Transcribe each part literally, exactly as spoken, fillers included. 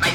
my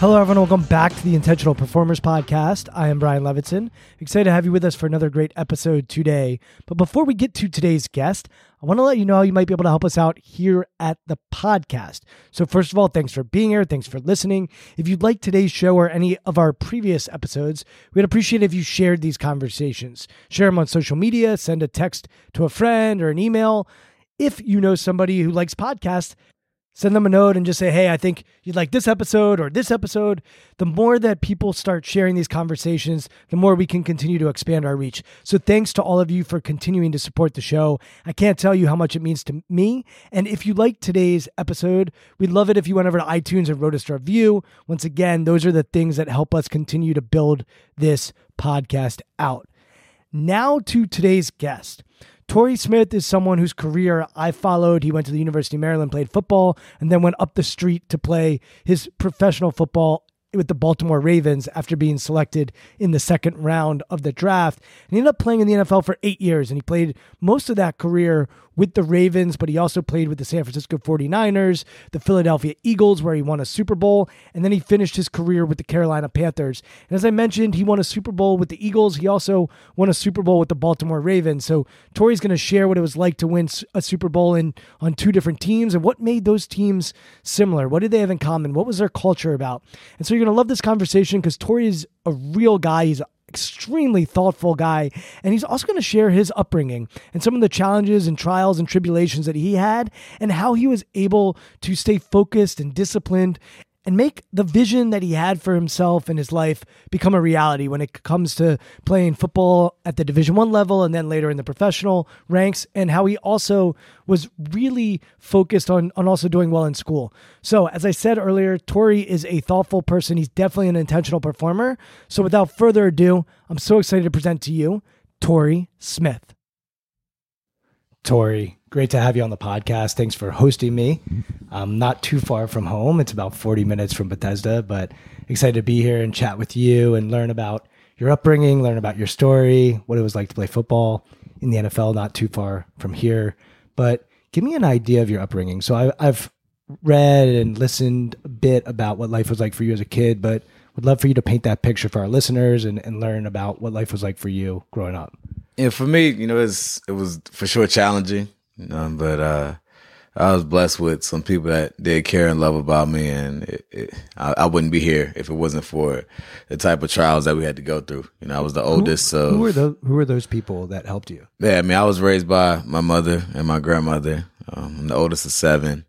Hello, everyone. Welcome back to the Intentional Performers Podcast. I am Brian Levinson. Excited to have you with us for another great episode today. But before we get to today's guest, I want to let you know how you might be able to help us out here at the podcast. So first of all, thanks for being here. Thanks for listening. If you'd like today's show or any of our previous episodes, we'd appreciate it if you shared these conversations. Share them on social media, send a text to a friend or an email. If you know somebody who likes podcasts, send them a note and just say, hey, I think you'd like this episode or this episode. The more that people start sharing these conversations, the more we can continue to expand our reach. So thanks to all of you for continuing to support the show. I can't tell you how much it means to me. And if you liked today's episode, we'd love it if you went over to iTunes and wrote us a review. Once again, those are the things that help us continue to build this podcast out. Now to today's guest. Torrey Smith is someone whose career I followed. He went to the University of Maryland, played football, and then went up the street to play his professional football with the Baltimore Ravens after being selected in the second round of the draft. And he ended up playing in the N F L for eight years, and he played most of that career with the Ravens, but he also played with the San Francisco forty-niners, the Philadelphia Eagles, where he won a Super Bowl, and then he finished his career with the Carolina Panthers. And as I mentioned, he won a Super Bowl with the Eagles. He also won a Super Bowl with the Baltimore Ravens. So Torrey's going to share what it was like to win a Super Bowl in, on two different teams and what made those teams similar. What did they have in common? What was their culture about? And so you're going to love this conversation because Torrey is a real guy. He's extremely thoughtful guy, and he's also going to share his upbringing and some of the challenges and trials and tribulations that he had and how he was able to stay focused and disciplined and make the vision that he had for himself and his life become a reality when it comes to playing football at the Division One level and then later in the professional ranks, and how he also was really focused on, on also doing well in school. So as I said earlier, Torrey is a thoughtful person. He's definitely an intentional performer. So without further ado, I'm so excited to present to you Torrey Smith. Torrey, great to have you on the podcast. Thanks for hosting me. I'm not too far from home. It's about forty minutes from Bethesda, but excited to be here and chat with you and learn about your upbringing, learn about your story, what it was like to play football in the N F L, not too far from here. But give me an idea of your upbringing. So I, I've read and listened a bit about what life was like for you as a kid, but would love for you to paint that picture for our listeners and, and learn about what life was like for you growing up. Yeah, for me, you know, it's, it was for sure challenging. Um, but uh, I was blessed with some people that did care and love about me, and it, it, I, I wouldn't be here if it wasn't for the type of trials that we had to go through. You know, I was the oldest. Who, so who are those? Who are those people that helped you? Yeah, I mean, I was raised by my mother and my grandmother. Um, I'm the oldest of seven,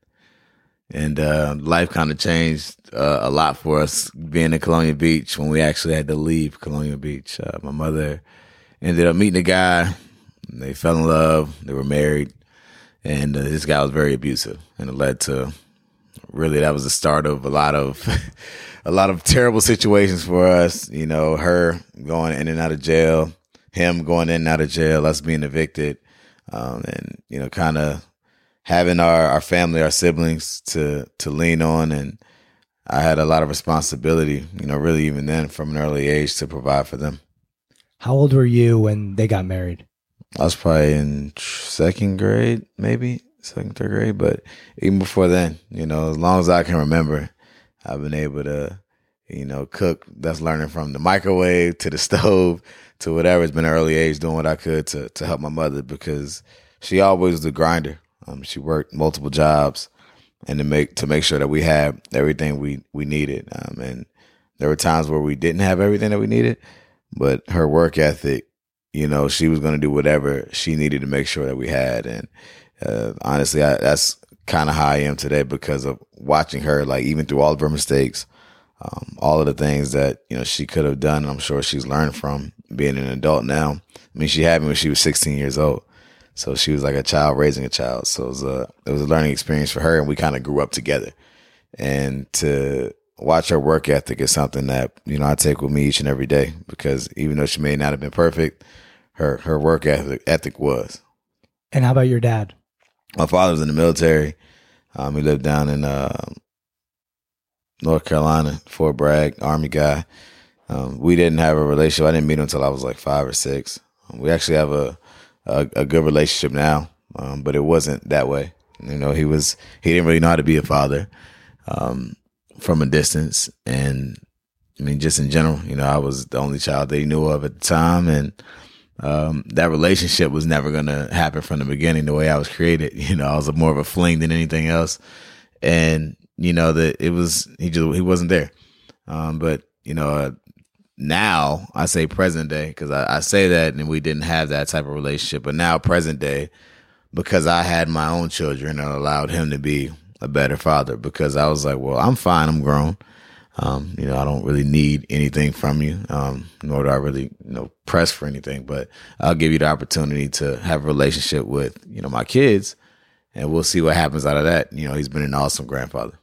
and uh, life kind of changed uh, a lot for us being in Colonial Beach when we actually had to leave Colonial Beach. Uh, my mother ended up meeting a guy. They fell in love. They were married. And uh, this guy was very abusive, and it led to really that was the start of a lot of a lot of terrible situations for us. You know, her going in and out of jail, him going in and out of jail, us being evicted, um, and you know, kind of having our, our family, our siblings to to lean on. And I had a lot of responsibility, you know, really even then from an early age to provide for them. How old were you when they got married? I was probably in second grade, maybe second, third grade. But even before then, you know, as long as I can remember, I've been able to, you know, cook. That's learning from the microwave to the stove to whatever. It's been an early age doing what I could to, to help my mother, because she always was the grinder. Um, she worked multiple jobs and to make to make sure that we had everything we, we needed. Um, and there were times where we didn't have everything that we needed, but her work ethic, you know, she was going to do whatever she needed to make sure that we had. And uh, honestly, I, that's kind of how I am today because of watching her, like even through all of her mistakes, um, all of the things that, you know, she could have done. And I'm sure she's learned from being an adult now. I mean, she had me when she was sixteen years old. So she was like a child raising a child. So it was a, it was a learning experience for her, and we kind of grew up together. And to watch her work ethic is something that, you know, I take with me each and every day, because even though she may not have been perfect, her her work ethic, ethic was. And how about your dad? My father was in the military. Um, he lived down in uh, North Carolina, Fort Bragg, Army guy. Um, we didn't have a relationship. I didn't meet him until I was like five or six. We actually have a A, a good relationship now, um, but it wasn't that way. You know, he was, he didn't really know how to be a father um, from a distance. And I mean, just in general, you know, I was the only child they knew of at the time. And um, that relationship was never going to happen from the beginning, the way I was created. You know, I was more of a fling than anything else. And, you know, that it was, he just, he wasn't there. Um, but, you know, uh, now I say present day because I, I say that and we didn't have that type of relationship. But now present day, because I had my own children, and allowed him to be a better father, because I was like, well, I'm fine. I'm grown. Um, you know, I don't really need anything from you, um, nor do I really, you know, press for anything. But I'll give you the opportunity to have a relationship with, you know, my kids, and we'll see what happens out of that. You know, he's been an awesome grandfather.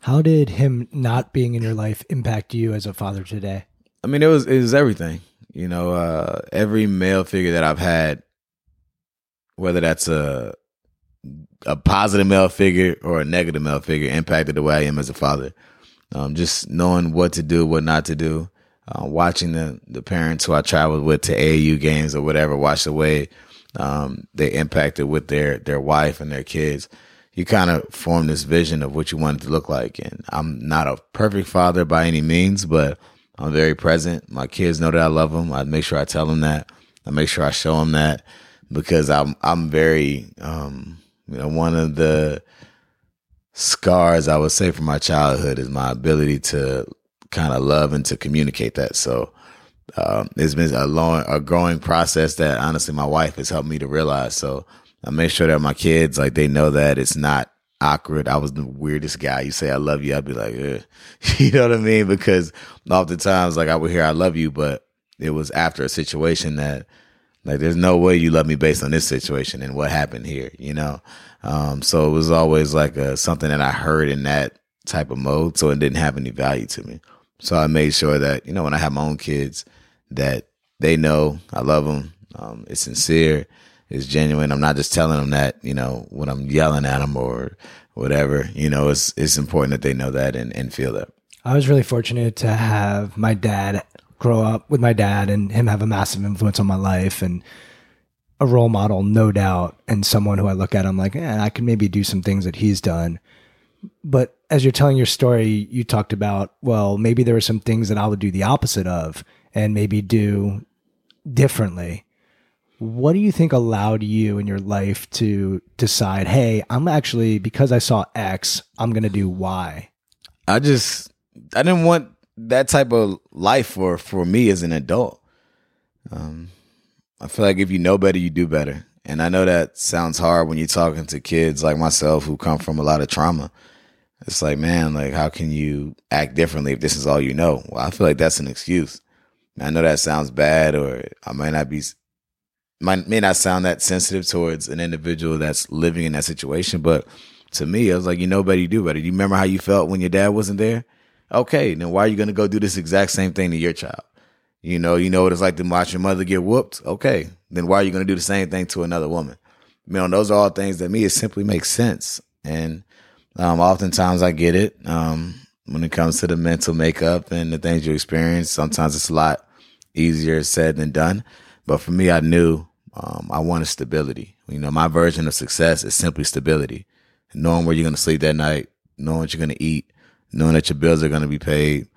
How did him not being in your life impact you as a father today? I mean, it was it was everything, you know, uh, every male figure that I've had, whether that's a a positive male figure or a negative male figure, impacted the way I am as a father. Um, just knowing what to do, what not to do, uh, watching the, the parents who I traveled with to A A U games or whatever, watch the way um, they impacted with their, their wife and their kids. You kind of form this vision of what you want it to look like. And I'm not a perfect father by any means, but I'm very present. My kids know that I love them. I make sure I tell them that. I make sure I show them that, because I'm I'm very, um, you know, one of the scars I would say from my childhood is my ability to kind of love and to communicate that. So um, it's been a long, a growing process that honestly my wife has helped me to realize. So I make sure that my kids, like, they know that it's not awkward. I was the weirdest guy. You say I love you, I'd be like, ugh. You know what I mean? Because oftentimes, like, I would hear I love you, but it was after a situation that, like, there's no way you love me based on this situation and what happened here, you know? Um, so it was always like a, something that I heard in that type of mode, so it didn't have any value to me. So I made sure that, you know, when I have my own kids, that they know I love them. Um, it's sincere. It's genuine. I'm not just telling them that, you know, when I'm yelling at them or whatever, you know, it's it's important that they know that and, and feel that. I was really fortunate to have my dad grow up with my dad and him have a massive influence on my life and a role model, no doubt. And someone who I look at, I'm like, eh, I can maybe do some things that he's done. But as you're telling your story, you talked about, well, maybe there were some things that I would do the opposite of and maybe do differently. What do you think allowed you in your life to decide, hey, I'm actually, because I saw X, I'm going to do Y? I just, I didn't want that type of life for, for me as an adult. Um, I feel like if you know better, you do better. And I know that sounds hard when you're talking to kids like myself who come from a lot of trauma. It's like, man, like, how can you act differently if this is all you know? Well, I feel like that's an excuse. I know that sounds bad, or I might not be... Might, may not sound that sensitive towards an individual that's living in that situation, but to me, I was like, you know better, you do better. You remember how you felt when your dad wasn't there? Okay, then why are you going to go do this exact same thing to your child? You know, you know what it's like to watch your mother get whooped? Okay, then why are you going to do the same thing to another woman? You know, those are all things that me, it simply makes sense. And um, oftentimes I get it um, when it comes to the mental makeup and the things you experience. Sometimes it's a lot easier said than done. But for me, I knew um, I wanted stability. You know, my version of success is simply stability. Knowing where you're going to sleep that night, knowing what you're going to eat, knowing that your bills are going to be paid.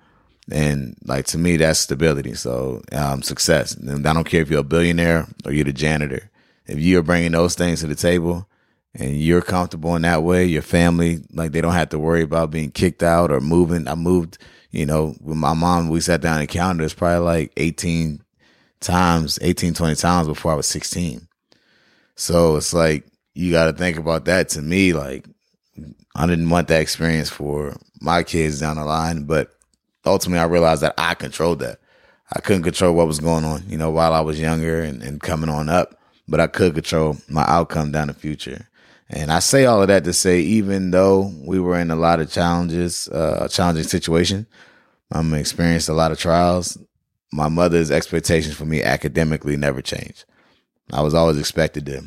And like, to me, that's stability. So um, success. And I don't care if you're a billionaire or you're the janitor. If you're bringing those things to the table and you're comfortable in that way, your family, like, they don't have to worry about being kicked out or moving. I moved, you know, with my mom, we sat down and counted. It's probably like eighteen times, eighteen, twenty times before I was sixteen. So it's like, you got to think about that. To me, like, I didn't want that experience for my kids down the line, but ultimately I realized that I controlled that. I couldn't control what was going on, you know, while I was younger and, and coming on up, but I could control my outcome down the future. And I say all of that to say, even though we were in a lot of challenges, uh, a challenging situation, I'm experienced a lot of trials. My mother's expectations for me academically never changed. I was always expected to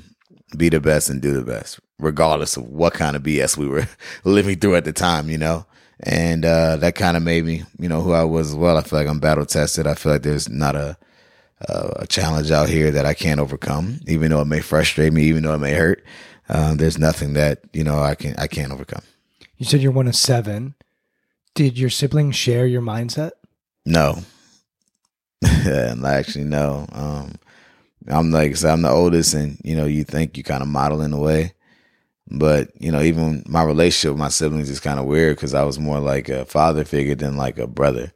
be the best and do the best, regardless of what kind of B S we were living through at the time, you know? And uh, that kind of made me, you know, who I was as well. I feel like I'm battle tested. I feel like there's not a, uh, a challenge out here that I can't overcome, even though it may frustrate me, even though it may hurt. Um, there's nothing that, you know, I can, I can't overcome. You said you're one of seven. Did your siblings share your mindset? No, actually, no. Um, I'm like, so I'm the oldest, and, you know, you think you kind of model in a way, but, you know, even my relationship with my siblings is kind of weird because I was more like a father figure than like a brother.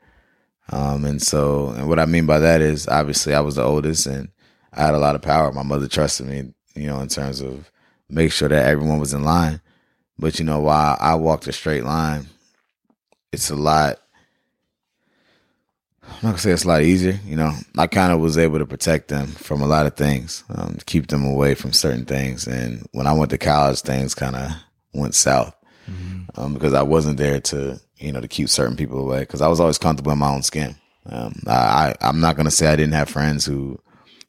Um, and so, and what I mean by that is, obviously I was the oldest and I had a lot of power. My mother trusted me, you know, in terms of make sure that everyone was in line. But, you know, while I walked a straight line, it's a lot, I'm not going to say it's a lot easier. You know, I kind of was able to protect them from a lot of things, um, to keep them away from certain things. And when I went to college, things kind of went south, mm-hmm. um, because I wasn't there to, you know, to keep certain people away because I was always comfortable in my own skin. Um, I, I, I'm not going to say I didn't have friends who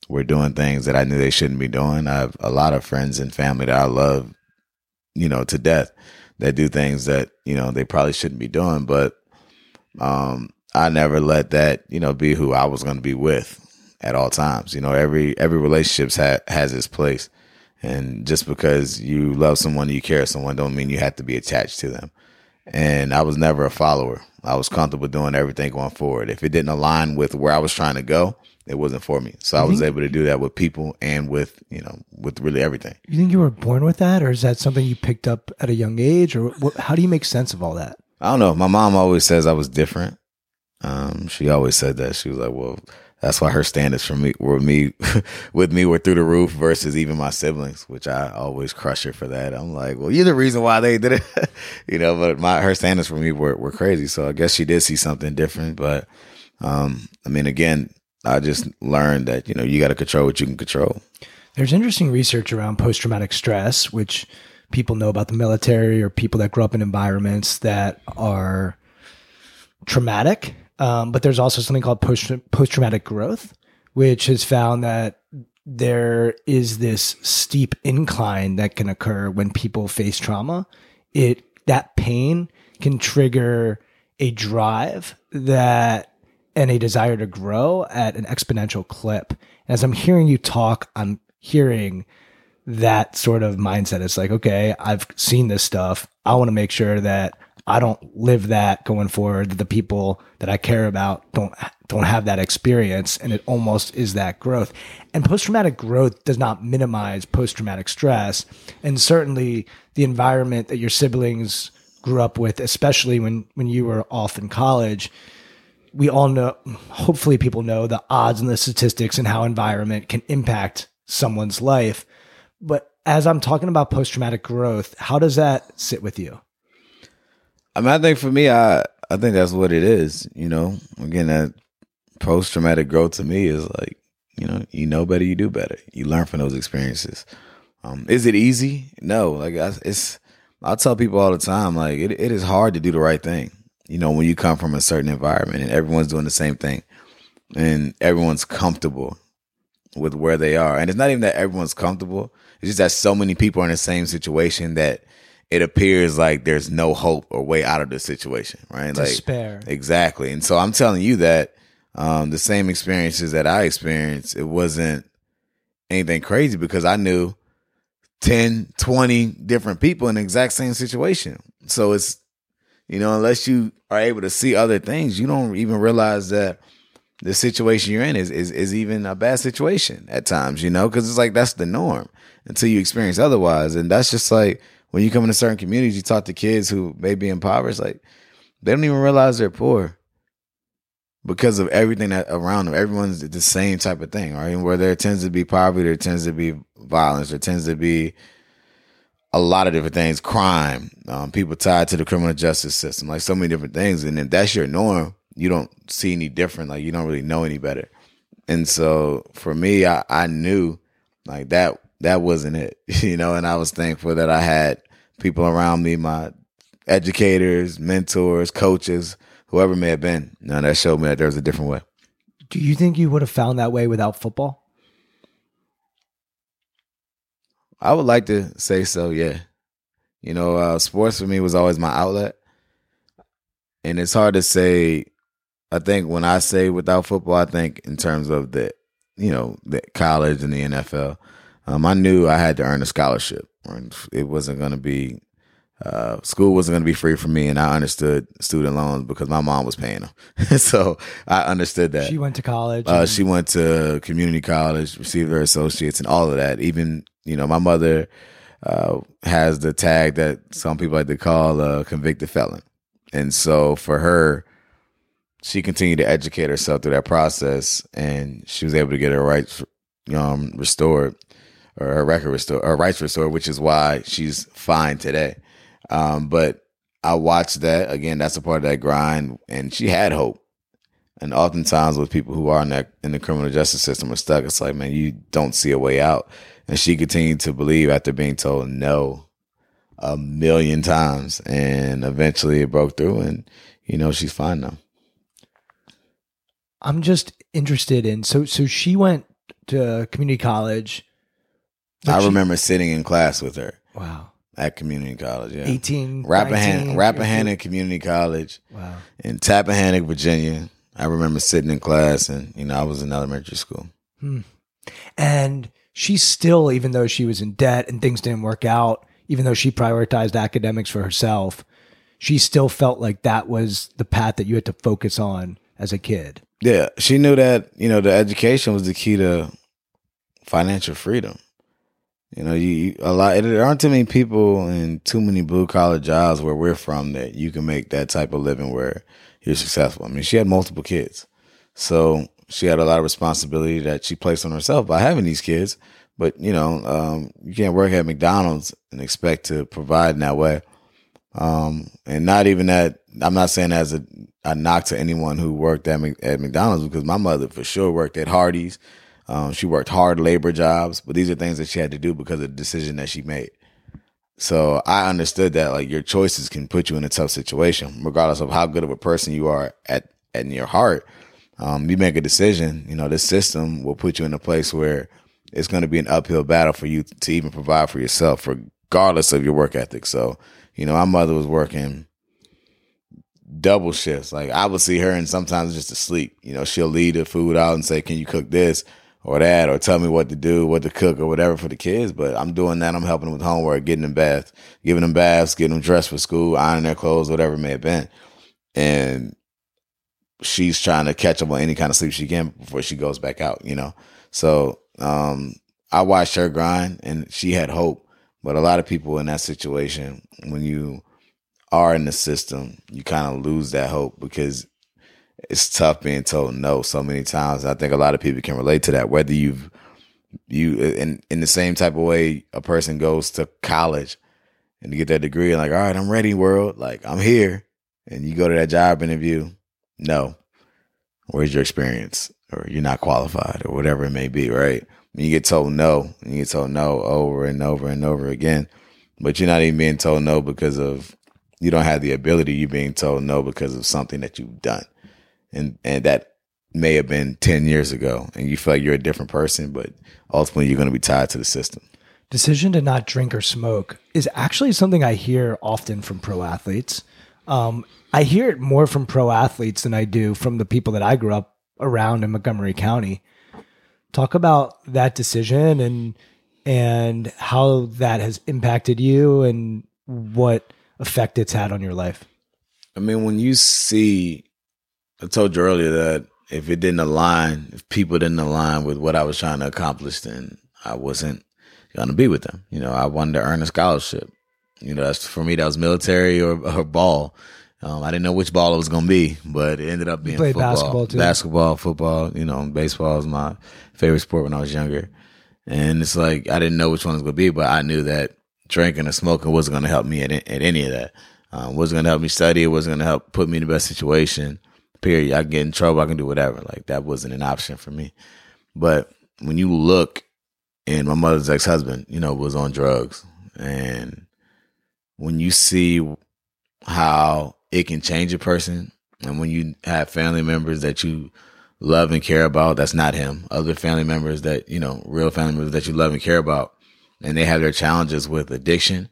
were doing things that I knew they shouldn't be doing. I have a lot of friends and family that I love, you know, to death, that do things that, you know, they probably shouldn't be doing. But, um, I never let that, you know, be who I was going to be with at all times. You know, every every relationship ha- has its place. And just because you love someone, you care someone, don't mean you have to be attached to them. And I was never a follower. I was comfortable doing everything going forward. If it didn't align with where I was trying to go, it wasn't for me. So I was able to do that with people and with, you know, with really everything. You think you were born with that, or is that something you picked up at a young age, or what, how do you make sense of all that? I don't know. My mom always says I was different. Um, she always said that. She was like, well, that's why her standards for me were me with me were through the roof versus even my siblings, which I always crush her for that. I'm like, well, you're the reason why they did it, you know, but my, her standards for me were, were crazy. So I guess she did see something different. But, um, I mean, again, I just learned that, you know, you got to control what you can control. There's interesting research around post-traumatic stress, which people know about the military or people that grew up in environments that are traumatic. Um, but there's also something called post post-traumatic growth, which has found that there is this steep incline that can occur when people face trauma. It that pain can trigger a drive that and a desire to grow at an exponential clip. As I'm hearing you talk, I'm hearing that sort of mindset. It's like, okay, I've seen this stuff. I want to make sure that I don't live that going forward, that the people that I care about don't don't have that experience, and it almost is that growth. And post-traumatic growth does not minimize post-traumatic stress, and certainly the environment that your siblings grew up with, especially when, when you were off in college, we all know, hopefully people know, the odds and the statistics and how environment can impact someone's life. But as I'm talking about post-traumatic growth, how does that sit with you? I mean, I think for me, I, I think that's what it is. You know, again, that post-traumatic growth to me is like, you know, you know better, you do better. You learn from those experiences. Um, is it easy? No. Like I, it's, I tell people all the time, like it, it is hard to do the right thing. You know, when you come from a certain environment and everyone's doing the same thing and everyone's comfortable with where they are. And it's not even that everyone's comfortable. It's just that so many people are in the same situation that it appears like there's no hope or way out of the situation, right? Despair. Like, exactly. And so I'm telling you that um, the same experiences that I experienced. It wasn't anything crazy because I knew ten, twenty different people in the exact same situation. So it's, you know, unless you are able to see other things, you don't even realize that the situation you're in is is, is even a bad situation at times, you know, because it's like that's the norm until you experience otherwise. And that's just like when you come into certain communities, you talk to kids who may be impoverished, like they don't even realize they're poor because of everything that around them. Everyone's the same type of thing, right? And where there tends to be poverty, there tends to be violence, there tends to be a lot of different things, crime, um, people tied to the criminal justice system, like so many different things. And if that's your norm, you don't see any different. Like you don't really know any better. And so for me, I, I knew like that, that wasn't it, you know, and I was thankful that I had people around me, my educators, mentors, coaches, whoever it may have been. Now that showed me that there was a different way. Do you think you would have found that way without football? I would like to say so, yeah. You know, uh, sports for me was always my outlet. And it's hard to say, I think when I say without football, I think in terms of the, you know, the college and the N F L. Um, I knew I had to earn a scholarship. It wasn't going to be, uh, school wasn't going to be free for me. And I understood student loans because my mom was paying them. So I understood that. She went to college. Uh, and- she went to community college, received her associates and all of that. Even, you know, my mother uh, has the tag that some people like to call a convicted felon. And so for her, she continued to educate herself through that process, and she was able to get her rights um, restored, or her record restored, her rights restored, which is why she's fine today. Um, but I watched that. Again, that's a part of that grind, and she had hope. And oftentimes with people who are in, that, in the criminal justice system are stuck, it's like, man, you don't see a way out. And she continued to believe after being told no a million times. And eventually it broke through and, you know, she's fine now. I'm just interested in, so so she went to community college. I she, remember sitting in class with her. Wow. At community college, yeah. eighteen, Rappahannock, Rappahannock Community College. Wow. In Tappahannock, Virginia. I remember sitting in class and, you know, I was in elementary school. Hmm. And she still, even though she was in debt and things didn't work out, even though she prioritized academics for herself, she still felt like that was the path that you had to focus on as a kid. Yeah. She knew that, you know, the education was the key to financial freedom. You know, you, you a lot, there aren't too many people in too many blue collar jobs where we're from that you can make that type of living where you're successful. I mean, she had multiple kids. So she had a lot of responsibility that she placed on herself by having these kids. But, you know, um, you can't work at McDonald's and expect to provide in that way. Um, and not even that, I'm not saying as a, a knock to anyone who worked at, at McDonald's, because my mother for sure worked at Hardee's. Um, she worked hard labor jobs, but these are things that she had to do because of the decision that she made. So I understood that like your choices can put you in a tough situation, regardless of how good of a person you are at, at in your heart. Um, you make a decision, you know, this system will put you in a place where it's going to be an uphill battle for you to even provide for yourself, regardless of your work ethic. So, you know, my mother was working double shifts. Like I would see her and sometimes just asleep, you know, she'll leave the food out and say, can you cook this or that, or tell me what to do, what to cook or whatever for the kids. But I'm doing that. I'm helping them with homework, getting them baths, giving them baths, getting them dressed for school, ironing their clothes, whatever it may have been. And she's trying to catch up on any kind of sleep she can before she goes back out, you know? So um, I watched her grind and she had hope. But a lot of people in that situation, when you are in the system, you kind of lose that hope because it's tough being told no so many times. I think a lot of people can relate to that, whether you've, you, in, in the same type of way a person goes to college and to get that degree and like, all right, I'm ready, world. Like, I'm here. And you go to that job interview. No. Where's your experience? Or you're not qualified or whatever it may be, right? And you get told no. And you get told no over and over and over again. But you're not even being told no because of, you don't have the ability. You're being told no because of something that you've done. And and that may have been ten years ago, and you feel like you're a different person, but ultimately you're going to be tied to the system. Decision to not drink or smoke is actually something I hear often from pro athletes. Um, I hear it more from pro athletes than I do from the people that I grew up around in Montgomery County. Talk about that decision and and how that has impacted you and what effect it's had on your life. I mean, when you see, I told you earlier that if it didn't align, if people didn't align with what I was trying to accomplish, then I wasn't going to be with them. You know, I wanted to earn a scholarship. You know, that's for me, that was military or, or ball. Um, I didn't know which ball it was going to be, but it ended up being football. You played basketball too. Basketball, football, you know, baseball is my favorite sport when I was younger. And it's like, I didn't know which one it was going to be, but I knew that drinking and smoking wasn't going to help me at, at any of that. Um, it wasn't going to help me study. It wasn't going to help put me in the best situation, period. I can get in trouble. I can do whatever. Like, that wasn't an option for me. But when you look, and my mother's ex-husband, you know, was on drugs. And when you see how it can change a person, and when you have family members that you love and care about, that's not him, other family members that, you know, real family members that you love and care about, and they have their challenges with addiction.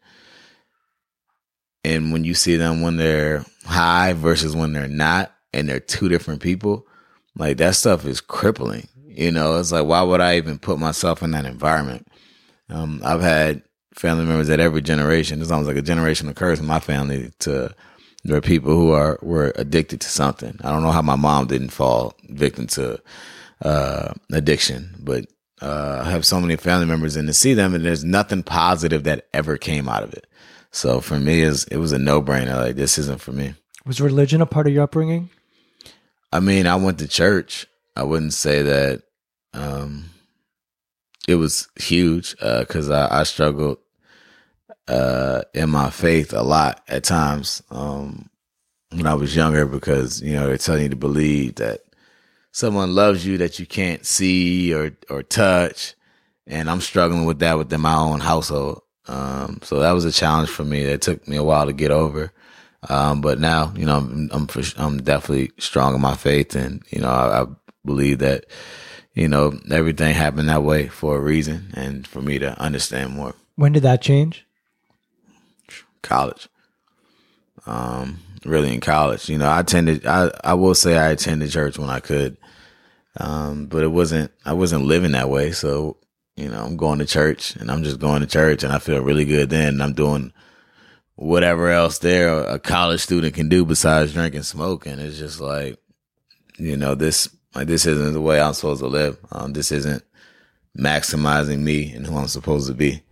And when you see them when they're high versus when they're not, and they're two different people, like, that stuff is crippling. You know, it's like, why would I even put myself in that environment? Um, I've had family members at every generation. It's almost like a generational curse in my family. To there are people who are were addicted to something. I don't know how my mom didn't fall victim to uh, addiction, but uh, I have so many family members, and to see them, and there's nothing positive that ever came out of it. So for me, it's, it was a no-brainer. Like, this isn't for me. Was religion a part of your upbringing? I mean, I went to church. I wouldn't say that um, it was huge because uh, I, I struggled uh, in my faith a lot at times um, when I was younger, because, you know, they're telling you to believe that someone loves you that you can't see or, or touch. And I'm struggling with that within my own household. Um, so that was a challenge for me. It took me a while to get over. Um, but now, you know, I'm, I'm, I'm definitely strong in my faith, and, you know, I, I believe that, you know, everything happened that way for a reason, and for me to understand more. When did that change? College. Um, really in college, you know, I attended, I, I will say I attended church when I could. Um, but it wasn't, I wasn't living that way. So, you know, I'm going to church and I'm just going to church and I feel really good then, and I'm doing whatever else there a college student can do besides drink and smoke. And it's just like, you know, this, like, this isn't the way I'm supposed to live. Um, this isn't maximizing me and who I'm supposed to be.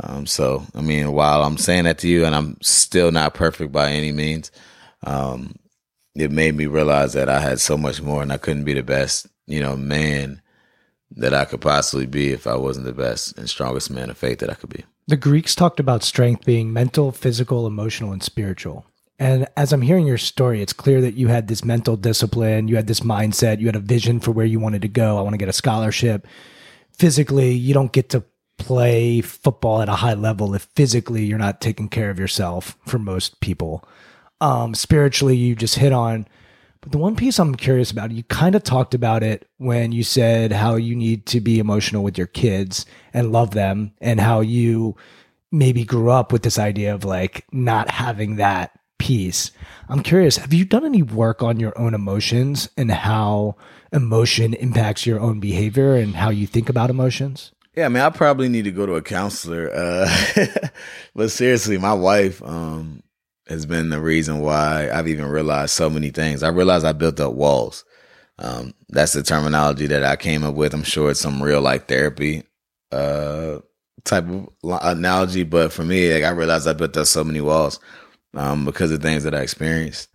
Um, so, I mean, while I'm saying that to you, and I'm still not perfect by any means, um, it made me realize that I had so much more, and I couldn't be the best, you know, man that I could possibly be if I wasn't the best and strongest man of faith that I could be. The Greeks talked about strength being mental, physical, emotional, and spiritual. And as I'm hearing your story, it's clear that you had this mental discipline, you had this mindset, you had a vision for where you wanted to go. I want to get a scholarship. Physically, you don't get to play football at a high level if physically you're not taking care of yourself, for most people. Um, spiritually, you just hit on. But the one piece I'm curious about, you kind of talked about it when you said how you need to be emotional with your kids and love them, and how you maybe grew up with this idea of, like, not having that piece. I'm curious, have you done any work on your own emotions and how emotion impacts your own behavior and how you think about emotions? Yeah, I mean, I probably need to go to a counselor. Uh, but seriously, my wife um, has been the reason why I've even realized so many things. I realized I built up walls. Um, that's the terminology that I came up with. I'm sure it's some real, like, therapy uh, type of analogy. But for me, like, I realized I built up so many walls um, because of things that I experienced.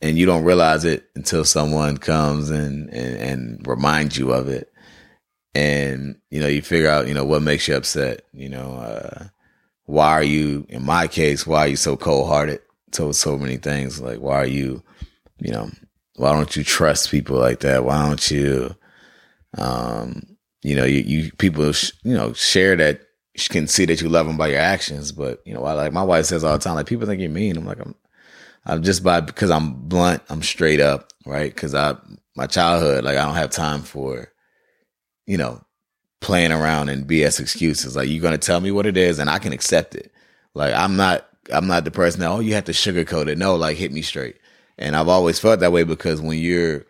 And you don't realize it until someone comes and, and, and reminds you of it. And, you know, you figure out, you know, what makes you upset. You know, uh, why are you, in my case, why are you so cold-hearted to so many things? Like, why are you, you know, why don't you trust people like that? Why don't you, um, you know, you, you people, sh- you know, share that, you can see that you love them by your actions. But, you know, I, like my wife says all the time, like, people think you're mean. I'm like, I'm, I'm just by, because I'm blunt, I'm straight up, right? Because I, my childhood, like, I don't have time for, you know, playing around and B S excuses. Like, you're going to tell me what it is and I can accept it. Like, I'm not, I'm not the person that, oh, you have to sugarcoat it. No, like, hit me straight. And I've always felt that way, because when you're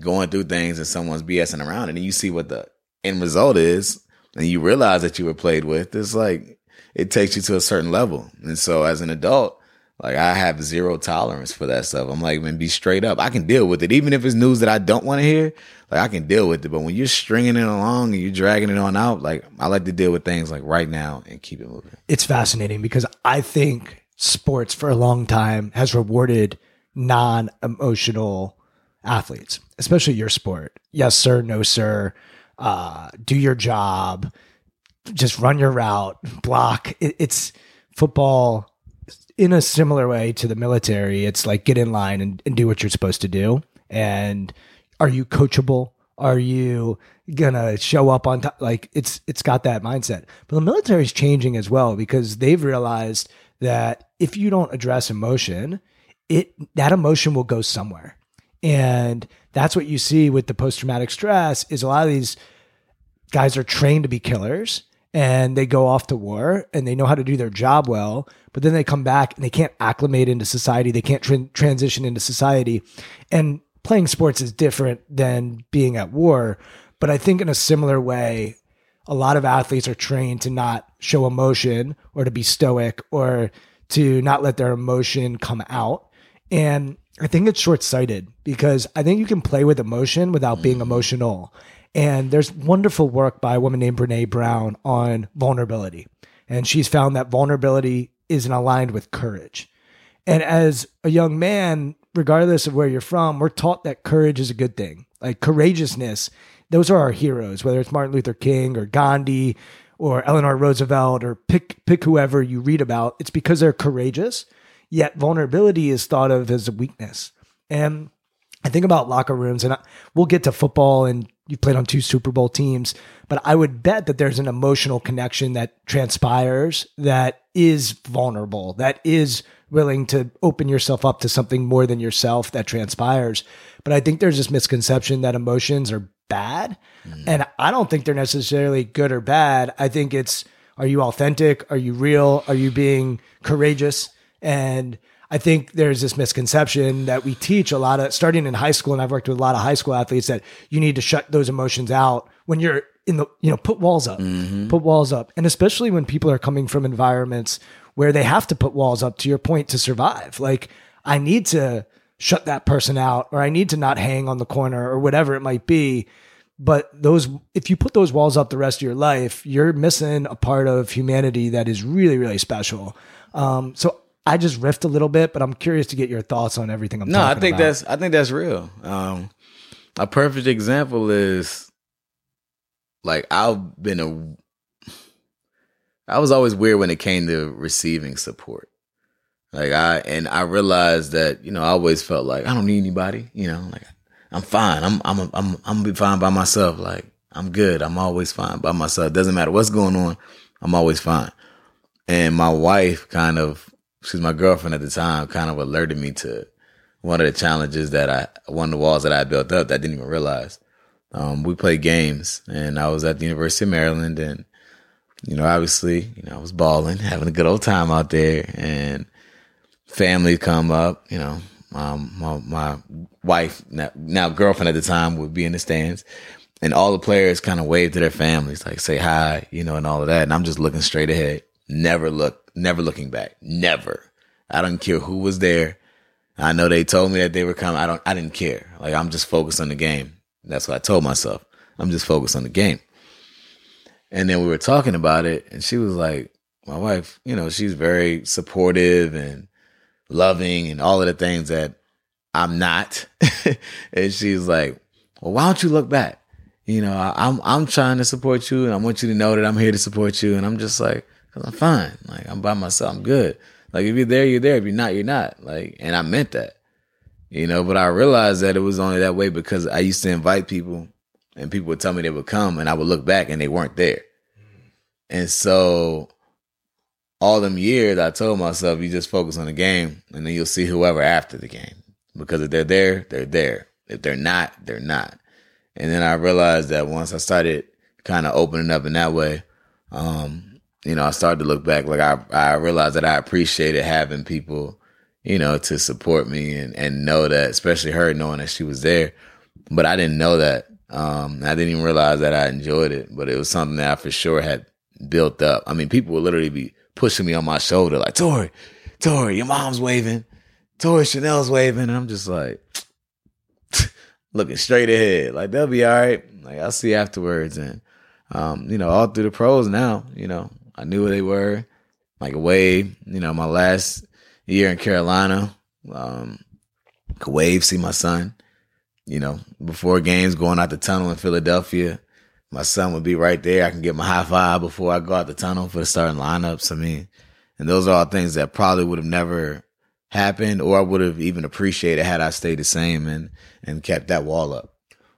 going through things and someone's BSing around, and then you see what the end result is, and you realize that you were played with. It's like it takes you to a certain level. And so as an adult, like, I have zero tolerance for that stuff. I'm like, man, be straight up. I can deal with it. Even if it's news that I don't want to hear, like, I can deal with it. But when you're stringing it along and you're dragging it on out, like, I like to deal with things like right now and keep it moving. It's fascinating because I think sports for a long time has rewarded non-emotional athletes, especially your sport. Yes, sir. No, sir. Uh, do your job. Just run your route. Block. It, it's football. In a similar way to the military, it's like get in line and, and do what you're supposed to do. And are you coachable? Are you gonna show up on top? Like it's it's got that mindset. But the military is changing as well because they've realized that if you don't address emotion, it that emotion will go somewhere. And that's what you see with the post-traumatic stress is a lot of these guys are trained to be killers. And they go off to war and they know how to do their job well, but then they come back and they can't acclimate into society. They can't tr- transition into society. And playing sports is different than being at war. But I think in a similar way, a lot of athletes are trained to not show emotion or to be stoic or to not let their emotion come out. And I think it's short-sighted because I think you can play with emotion without being emotional. And there's wonderful work by a woman named Brené Brown on vulnerability. And she's found that vulnerability isn't aligned with courage. And as a young man, regardless of where you're from, we're taught that courage is a good thing. Like courageousness, those are our heroes, whether it's Martin Luther King or Gandhi or Eleanor Roosevelt or pick, pick whoever you read about. It's because they're courageous, yet vulnerability is thought of as a weakness. And I think about locker rooms, and I, we'll get to football, and you played on two Super Bowl teams, but I would bet that there's an emotional connection that transpires that is vulnerable, that is willing to open yourself up to something more than yourself that transpires. But I think there's this misconception that emotions are bad, mm. and I don't think they're necessarily good or bad. I think it's, are you authentic? Are you real? Are you being courageous? And I think there's this misconception that we teach a lot of starting in high school. And I've worked with a lot of high school athletes that you need to shut those emotions out when you're in the, you know, put walls up, mm-hmm. put walls up. And especially when people are coming from environments where they have to put walls up, to your point, to survive. Like, I need to shut that person out, or I need to not hang on the corner, or whatever it might be. But those, if you put those walls up the rest of your life, you're missing a part of humanity that is really, really special. Um, so I just riffed a little bit, but I'm curious to get your thoughts on everything I'm no, talking about. No, I think about. that's I think that's real. Um, a perfect example is, like, I've been a I was always weird when it came to receiving support. Like I and I realized that, you know, I always felt like I don't need anybody, you know, like I'm fine. I'm I'm I'm I'm, I'm be fine by myself. Like, I'm good. I'm always fine by myself. Doesn't matter what's going on. I'm always fine. And my wife kind of She's my girlfriend at the time, kind of alerted me to one of the challenges that I, one of the walls that I built up that I didn't even realize. Um, we played games, and I was at the University of Maryland, and, you know, obviously, you know, I was balling, having a good old time out there, and family come up, you know, um, my, my wife, now, now girlfriend at the time, would be in the stands, and all the players kind of wave to their families, like say hi, you know, and all of that. And I'm just looking straight ahead, never look. Never looking back. Never. I don't care who was there. I know they told me that they were coming. I don't, I didn't care. Like, I'm just focused on the game. That's what I told myself. I'm just focused on the game. And then we were talking about it, and she was like, my wife, you know, she's very supportive and loving and all of the things that I'm not. And she's like, well, why don't you look back? You know, I, I'm, I'm trying to support you, and I want you to know that I'm here to support you. And I'm just like, I'm fine. Like, I'm by myself. I'm good. Like, if you're there, you're there. If you're not, you're not. Like, and I meant that, you know, but I realized that it was only that way because I used to invite people, and people would tell me they would come, and I would look back and they weren't there. And so all them years I told myself, you just focus on the game, and then you'll see whoever after the game, because if they're there, they're there. If they're not, they're not. And then I realized that once I started kind of opening up in that way, um, you know, I started to look back. Like, I, I realized that I appreciated having people, you know, to support me and, and know that, especially her knowing that she was there, but I didn't know that. Um, I didn't even realize that I enjoyed it, but it was something that I for sure had built up. I mean, people would literally be pushing me on my shoulder like, Torrey, Torrey, your mom's waving. Torrey, Chanel's waving. And I'm just like looking straight ahead. Like, they'll be all right. Like, I'll see afterwards. And, um, you know, all through the pros now, you know, I knew where they were. Like wave, you know, my last year in Carolina, um, could wave, see my son. You know, before games, going out the tunnel in Philadelphia, my son would be right there. I can get my high five before I go out the tunnel for the starting lineups. I mean, and those are all things that probably would have never happened, or I would have even appreciated had I stayed the same and and kept that wall up.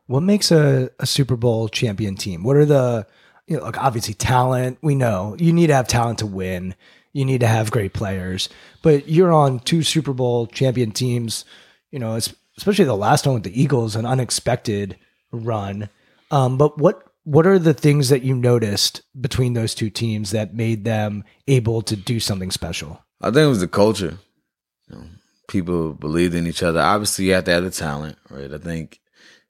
What makes a, a Super Bowl champion team? What are the, you know, like obviously talent, we know you need to have talent to win. You need to have great players, but you're on two Super Bowl champion teams, you know, it's, especially the last one with the Eagles, an unexpected run. Um, but what what are the things that you noticed between those two teams that made them able to do something special? I think it was the culture. You know, people believed in each other. Obviously, you have to have the talent, right? I think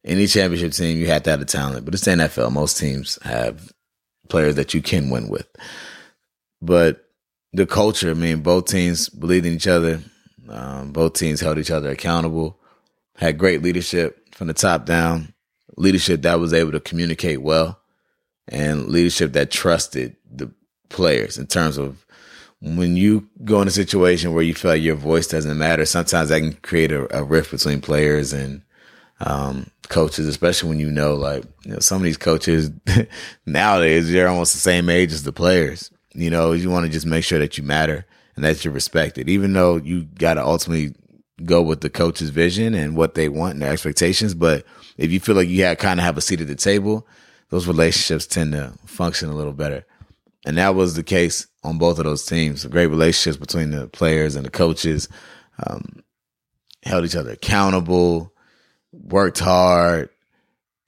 any championship team, you have to have the talent. But it's the N F L. Most teams have players that you can win with. But the culture, I mean, both teams believed in each other. Um, both teams held each other accountable. Had great leadership from the top down, leadership that was able to communicate well, and leadership that trusted the players in terms of when you go in a situation where you feel like your voice doesn't matter, sometimes that can create a, a rift between players and um, coaches, especially when you know, like, you know, some of these coaches nowadays, they're almost the same age as the players. You know, you want to just make sure that you matter and that you're respected, even though you got to ultimately go with the coach's vision and what they want and their expectations. But if you feel like you had kind of have a seat at the table, those relationships tend to function a little better. And that was the case on both of those teams. Great relationships between the players and the coaches, um, held each other accountable, worked hard,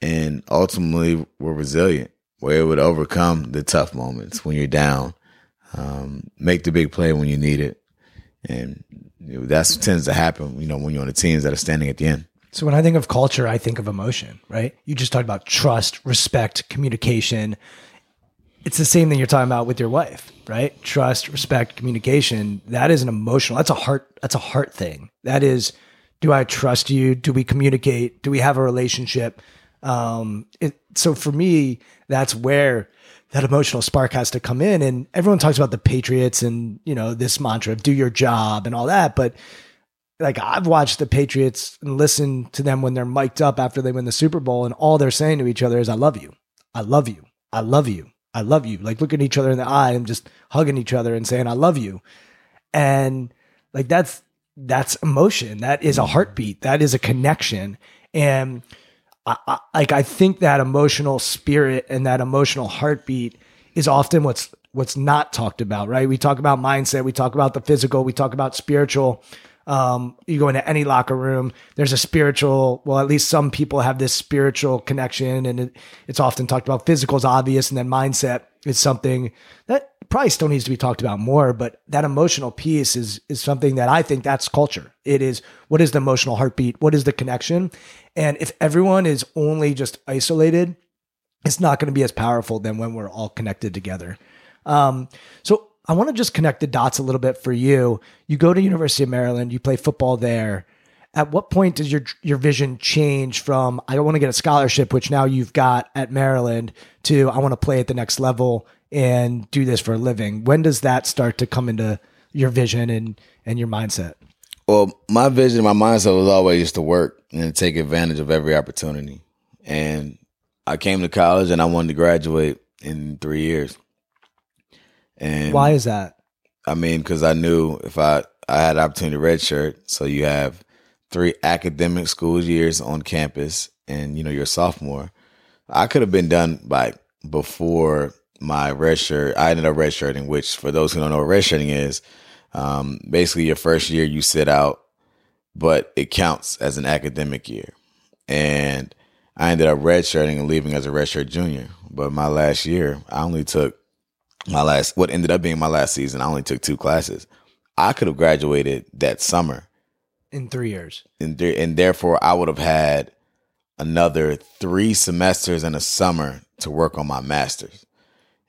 and ultimately were resilient, were able to overcome the tough moments when you're down, um, make the big play when you need it. And that's what tends to happen, you know, when you're on the teams that are standing at the end. So when I think of culture, I think of emotion, right? You just talked about trust, respect, communication. It's the same thing you're talking about with your wife, right? Trust, respect, communication. That is an emotional, that's a heart, that's a heart thing. That is, do I trust you? Do we communicate? Do we have a relationship? Um, it, so for me, that's where that emotional spark has to come in. And everyone talks about the Patriots and, you know, this mantra of do your job and all that. But like, I've watched the Patriots and listened to them when they're mic'd up after they win the Super Bowl. And all they're saying to each other is, I love you. I love you. I love you. I love you. Like looking each other in the eye and just hugging each other and saying, I love you. And like, that's, that's emotion. That is a heartbeat. That is a connection. And I, I, like I think that emotional spirit and that emotional heartbeat is often what's what's not talked about, right? We talk about mindset, we talk about the physical, we talk about spiritual. Um, you go into any locker room, there's a spiritual. Well, at least some people have this spiritual connection, and it, it's often talked about. Physical is obvious, and then mindset is something that probably still needs to be talked about more. But that emotional piece is is something that I think that's culture. It is, what is the emotional heartbeat? What is the connection? And if everyone is only just isolated, it's not going to be as powerful than when we're all connected together. Um, so I want to just connect the dots a little bit for you. You go to University of Maryland, you play football there. At what point does your your vision change from, I want to get a scholarship, which now you've got at Maryland, to I want to play at the next level and do this for a living? When does that start to come into your vision and, and your mindset? Well, my vision, my mindset was always to work and take advantage of every opportunity. And I came to college and I wanted to graduate in three years. And why is that? I mean, because I knew if I, I had the opportunity to redshirt, so you have three academic school years on campus and, you know, you're a sophomore. I could have been done by before my redshirt. I ended up redshirting, which for those who don't know what redshirting is, um, basically your first year you sit out, but it counts as an academic year. And I ended up redshirting and leaving as a redshirt junior. But my last year, I only took my last, what ended up being my last season, I only took two classes. I could have graduated that summer. In three years. And, th- and therefore, I would have had another three semesters and a summer to work on my master's.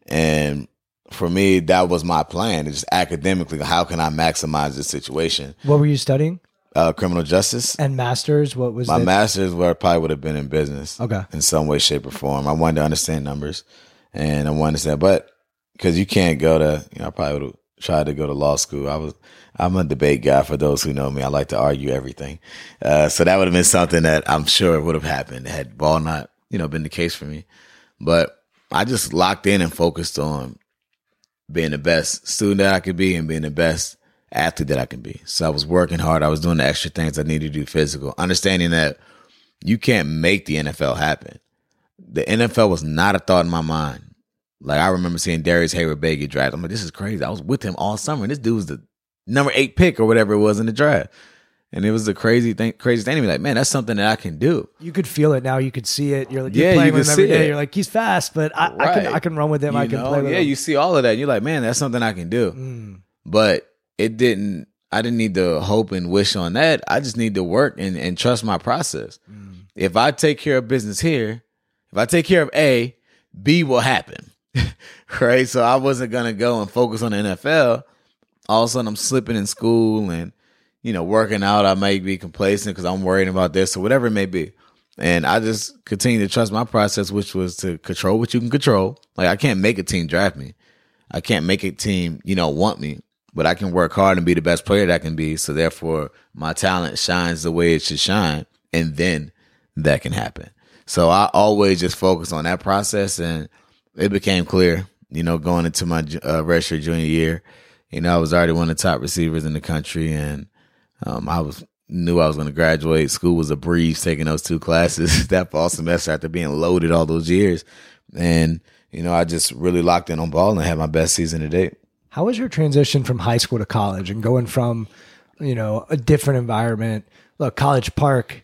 And for me, that was my plan. Just academically, how can I maximize this situation? What were you studying? Uh, criminal justice. And master's, what was My the- master's where I probably would have been in business. Okay. In some way, shape, or form. I wanted to understand numbers. And I wanted to say, but because you can't go to, you know, I probably would have tried to go to law school. I was, I'm a debate guy for those who know me. I like to argue everything. Uh, so that would have been something that I'm sure would have happened had ball not, you know, been the case for me. But I just locked in and focused on being the best student that I could be and being the best athlete that I can be. So I was working hard. I was doing the extra things I needed to do physical, understanding that you can't make the N F L happen. The N F L was not a thought in my mind. Like, I remember seeing Darius Hayward Bay get drafted. I'm like, this is crazy. I was with him all summer, and this dude was the number eight pick or whatever it was in the draft. And it was the crazy thing, crazy thing to me. Like, man, that's something that I can do. You could feel it now. You could see it. You're like, you're yeah, playing you with him every day. It. You're like, he's fast, but I, right. I can I can run with him. You I can know? play with yeah, him. Yeah, you see all of that. And you're like, man, that's something I can do. Mm. But it didn't. I didn't need to hope and wish on that. I just need to work and, and trust my process. Mm. If I take care of business here, if I take care of A, B will happen. Right? So I wasn't going to go and focus on the N F L. All of a sudden, I'm slipping in school and, you know, working out. I might be complacent because I'm worrying about this or whatever it may be. And I just continue to trust my process, which was to control what you can control. Like, I can't make a team draft me. I can't make a team, you know, want me. But I can work hard and be the best player that I can be. So therefore, my talent shines the way it should shine. And then that can happen. So I always just focused on that process, and it became clear, you know, going into my uh, redshirt junior year, you know, I was already one of the top receivers in the country, and um, I was knew I was going to graduate. School was a breeze, taking those two classes that fall semester after being loaded all those years. And, you know, I just really locked in on ball and had my best season to date. How was your transition from high school to college and going from, you know, a different environment? Look, College Park,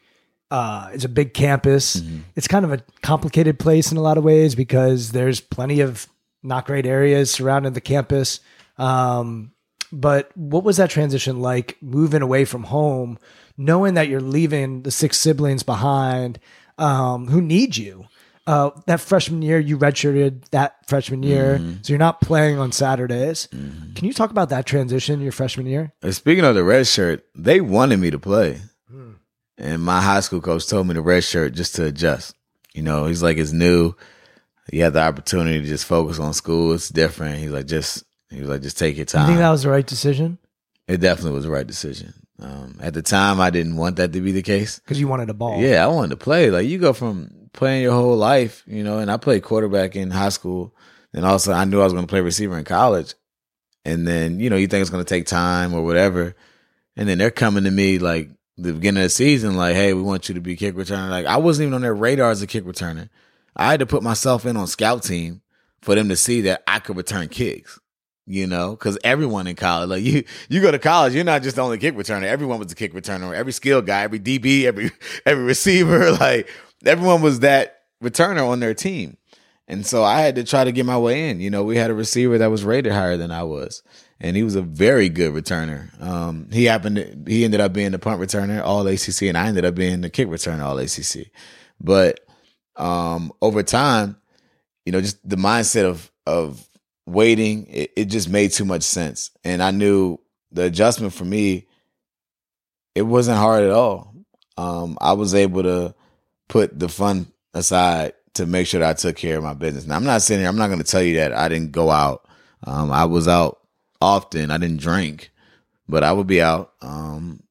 Uh, it's a big campus. Mm-hmm. It's kind of a complicated place in a lot of ways because there's plenty of not great areas surrounding the campus. Um, but what was that transition like, moving away from home, knowing that you're leaving the six siblings behind um, who need you? Uh, that freshman year, you redshirted that freshman year, mm-hmm. so you're not playing on Saturdays. Mm-hmm. Can you talk about that transition your freshman year? And speaking of the redshirt, they wanted me to play. And my high school coach told me to redshirt just to adjust. You know, he's like, it's new. You had the opportunity to just focus on school. It's different. He's like, just he was like, just take your time. You think that was the right decision? It definitely was the right decision. Um, at the time, I didn't want that to be the case. Because you wanted a ball. Yeah, I wanted to play. Like, you go from playing your whole life, you know, and I played quarterback in high school. And also, I knew I was going to play receiver in college. And then, you know, you think it's going to take time or whatever. And then they're coming to me like, the beginning of the season, like, hey, we want you to be kick returner. Like, I wasn't even on their radar as a kick returner. I had to put myself in on scout team for them to see that I could return kicks, you know, because everyone in college, like, you you go to college, you're not just the only kick returner. Everyone was a kick returner. Every skill guy, every D B, every every receiver, like, everyone was that returner on their team. And so I had to try to get my way in. You know, we had a receiver that was rated higher than I was. And he was a very good returner. Um, he happened to, he ended up being the punt returner, all A C C, and I ended up being the kick returner, all A C C. But um, over time, you know, just the mindset of of waiting, it, it just made too much sense. And I knew the adjustment for me, it wasn't hard at all. Um, I was able to put the fun aside to make sure that I took care of my business. Now, I'm not sitting here, I'm not going to tell you that I didn't go out. Um, I was out. Often, I didn't drink, but I would be out um,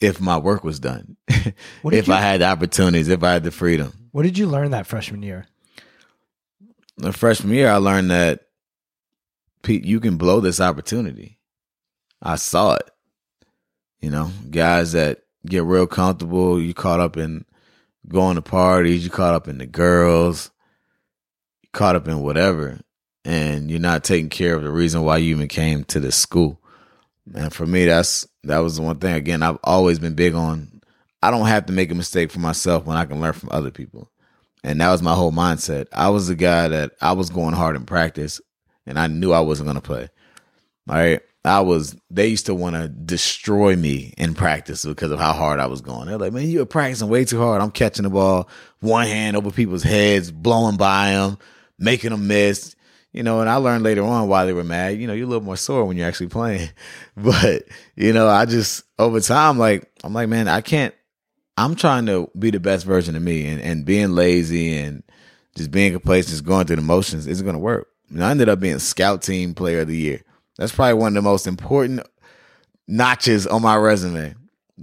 if my work was done, if you, I had the opportunities, if I had the freedom. What did you learn that freshman year? The freshman year, I learned that, Pete, you can blow this opportunity. I saw it. You know, guys that get real comfortable, you caught up in going to parties, you caught up in the girls, you caught up in whatever. And you're not taking care of the reason why you even came to this school. And for me, that's that was the one thing. Again, I've always been big on, I don't have to make a mistake for myself when I can learn from other people. And that was my whole mindset. I was the guy that I was going hard in practice, and I knew I wasn't going to play. All right, I was, they used to want to destroy me in practice because of how hard I was going. They're like, man, you were practicing way too hard. I'm catching the ball one hand over people's heads, blowing by them, making them miss, you know. And I learned later on why they were mad. You know, you're a little more sore when you're actually playing. But, you know, I just, over time, like, I'm like, man, I can't, I'm trying to be the best version of me, and, and being lazy and just being complacent, just going through the motions isn't going to work. And I ended up being Scout Team Player of the Year. That's probably one of the most important notches on my resume,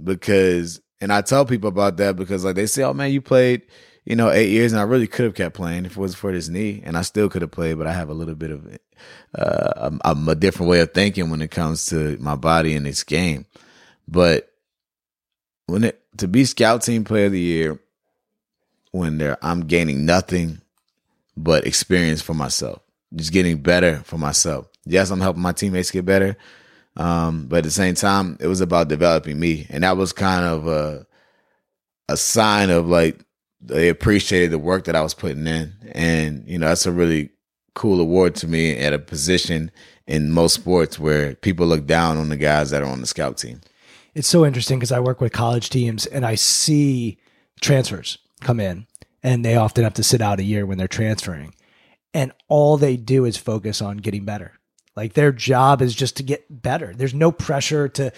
because, and I tell people about that because, like, they say, oh man, you played, you know, eight years and I really could have kept playing if it wasn't for this knee, and I still could have played, but I have a little bit of uh, a, a different way of thinking when it comes to my body and this game. But when it, to be Scout Team Player of the Year, when there, I'm gaining nothing but experience for myself, just getting better for myself. Yes, I'm helping my teammates get better, um, but at the same time, it was about developing me, and that was kind of a, a sign of, like, they appreciated the work that I was putting in, and, you know, that's a really cool award to me at a position in most sports where people look down on the guys that are on the scout team. It's so interesting because I work with college teams, and I see transfers come in, and they often have to sit out a year when they're transferring, and all they do is focus on getting better. Like, their job is just to get better. There's no pressure to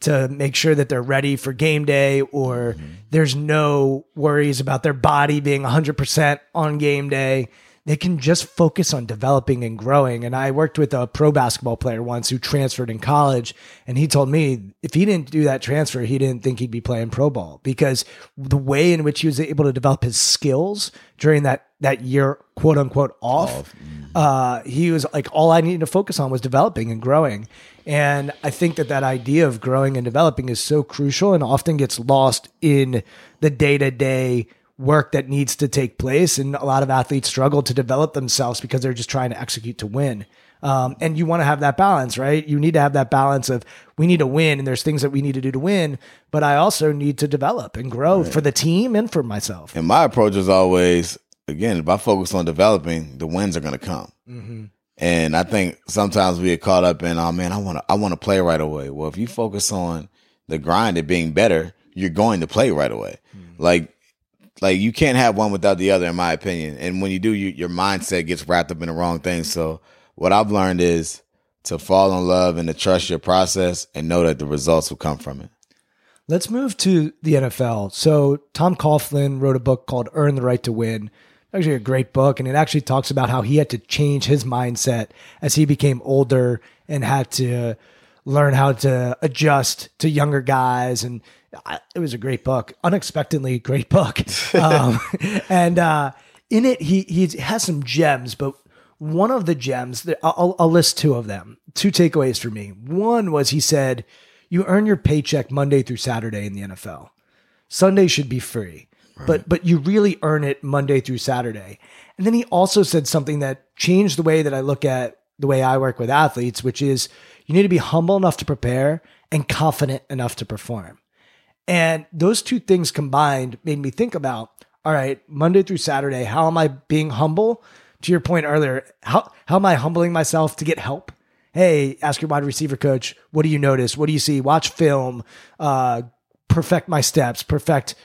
to make sure that they're ready for game day, or mm-hmm. there's no worries about their body being one hundred percent on game day. They can just focus on developing and growing. And I worked with a pro basketball player once who transferred in college, and he told me if he didn't do that transfer, he didn't think he'd be playing pro ball, because the way in which he was able to develop his skills during that that year, quote unquote, off, off. Uh, he was like, all I needed to focus on was developing and growing. And I think that that idea of growing and developing is so crucial and often gets lost in the day-to-day work that needs to take place. And a lot of athletes struggle to develop themselves because they're just trying to execute to win. Um, and you want to have that balance, right? You need to have that balance of, we need to win, and there's things that we need to do to win, but I also need to develop and grow right. for the team and for myself. And my approach is always, again, if I focus on developing, the wins are going to come. Mm-hmm. And I think sometimes we get caught up in, oh man, I want to, I want to play right away. Well, if you focus on the grind and being better, you're going to play right away. Mm-hmm. Like, like you can't have one without the other, in my opinion. And when you do, you, your mindset gets wrapped up in the wrong thing. So what I've learned is to fall in love and to trust your process and know that the results will come from it. Let's move to the N F L. So Tom Coughlin wrote a book called Earn the Right to Win. Actually a great book, and it actually talks about how he had to change his mindset as he became older and had to learn how to adjust to younger guys. And I, it was a great book, unexpectedly great book. Um, and uh, in it, he he has some gems, but one of the gems, I'll, I'll list two of them, two takeaways for me. One was he said, you earn your paycheck Monday through Saturday in the N F L. Sunday should be free. But but you really earn it Monday through Saturday. And then he also said something that changed the way that I look at the way I work with athletes, which is you need to be humble enough to prepare and confident enough to perform. And those two things combined made me think about, all right, Monday through Saturday, how am I being humble? To your point earlier, how, how am I humbling myself to get help? Hey, ask your wide receiver coach, what do you notice? What do you see? Watch film, uh, perfect my steps, perfect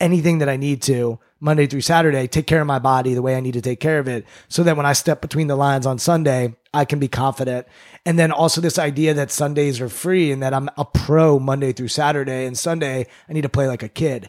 anything that I need to Monday through Saturday, take care of my body the way I need to take care of it, so that when I step between the lines on Sunday, I can be confident. And then also this idea that Sundays are free and that I'm a pro Monday through Saturday, and Sunday I need to play like a kid.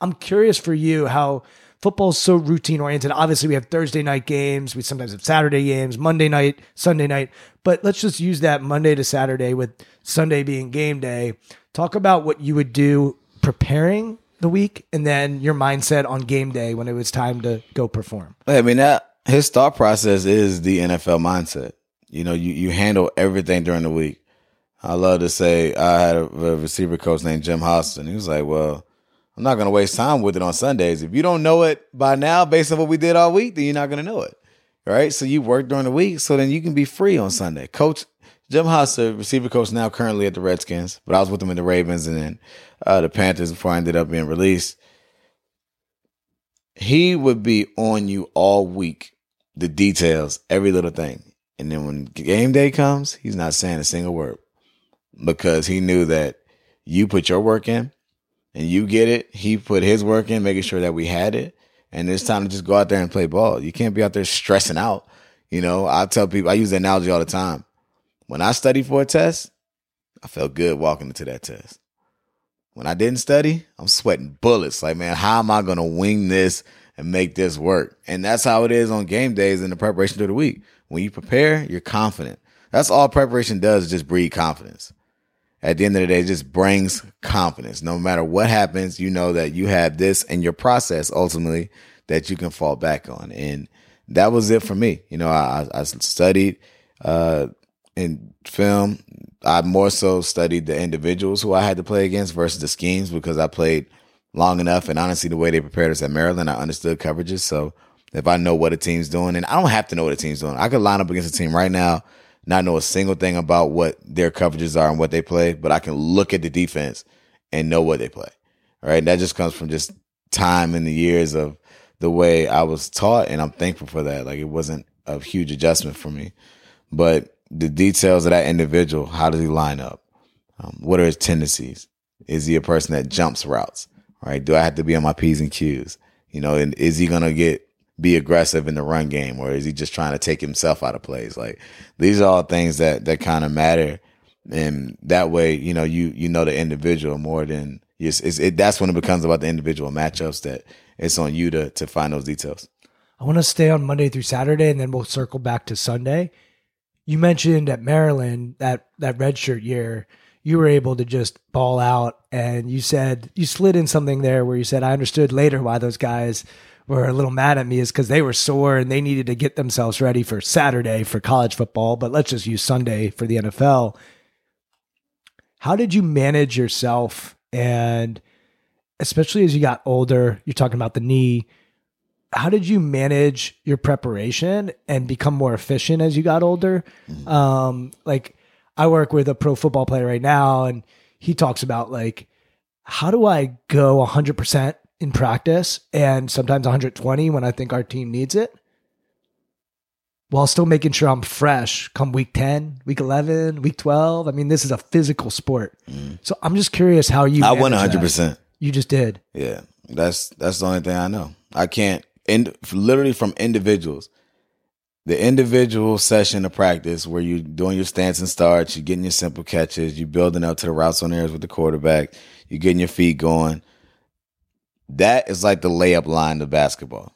I'm curious for you how football is so routine oriented. Obviously we have Thursday night games. We sometimes have Saturday games, Monday night, Sunday night, but let's just use that Monday to Saturday with Sunday being game day. Talk about what you would do preparing the week, and then your mindset on game day when it was time to go perform. I mean, that his thought process is the N F L mindset. You know, you, you handle everything during the week. I love to say, I had a receiver coach named Jim Hostler, and he was like, well, I'm not going to waste time with it on Sundays. If you don't know it by now, based on what we did all week, then you're not going to know it. Right? So you work during the week, so then you can be free on Sunday. Coach Jim Hostler, receiver coach now currently at the Redskins, but I was with him in the Ravens and then uh, the Panthers before I ended up being released. He would be on you all week, the details, every little thing. And then when game day comes, he's not saying a single word. because he knew that you put your work in and you get it. He put his work in, making sure that we had it. And it's time to just go out there and play ball. You can't be out there stressing out. You know, I tell people, I use the analogy all the time. When I studied for a test, I felt good walking into that test. When I didn't study, I'm sweating bullets. Like, man, how am I going to wing this and make this work? And that's how it is on game days and the preparation through the week. When you prepare, you're confident. That's all preparation does, is just breed confidence. At the end of the day, it just brings confidence. No matter what happens, you know that you have this in your process, ultimately, that you can fall back on. And that was it for me. You know, I, I studied uh, in film. I more so studied the individuals who I had to play against versus the schemes, because I played long enough. And honestly, the way they prepared us at Maryland, I understood coverages. So if I know what a team's doing, and I don't have to know what a team's doing. I could line up against a team right now, not know a single thing about what their coverages are and what they play, but I can look at the defense and know what they play. All right. And that just comes from just time and the years of the way I was taught. And I'm thankful for that. Like, it wasn't a huge adjustment for me, but the details of that individual, how does he line up? Um, what are his tendencies? Is he a person that jumps routes? All right. Do I have to be on my P's and Q's? You know, and is he going to get, be aggressive in the run game, or is he just trying to take himself out of plays? Like, these are all things that, that kind of matter. And that way, you know, you, you know, the individual more than it's, it's, it, that's when it becomes about the individual matchups, that it's on you to, to find those details. I want to stay on Monday through Saturday, and then we'll circle back to Sunday. You mentioned at Maryland that, that redshirt year, you were able to just ball out, and you said you slid in something there where you said, I understood later why those guys were a little mad at me, is because they were sore and they needed to get themselves ready for Saturday for college football, but let's just use Sunday for the N F L. How did you manage yourself? And especially as you got older, you're talking about the knee. How did you manage your preparation and become more efficient as you got older? Mm-hmm. Um, like, I work with a pro football player right now, and he talks about, like, how do I go one hundred percent in practice, and sometimes one hundred twenty when I think our team needs it, while still making sure I'm fresh come week ten, week eleven, week twelve. I mean, this is a physical sport. Mm. So I'm just curious how you, I went one hundred percent. That. You just did. Yeah. That's, that's the only thing I know. I can't end literally from individuals, the individual session of practice where you're doing your stance and starts, you're getting your simple catches, you're building up to the routes on airs with the quarterback, you're getting your feet going. That is like the layup line of basketball.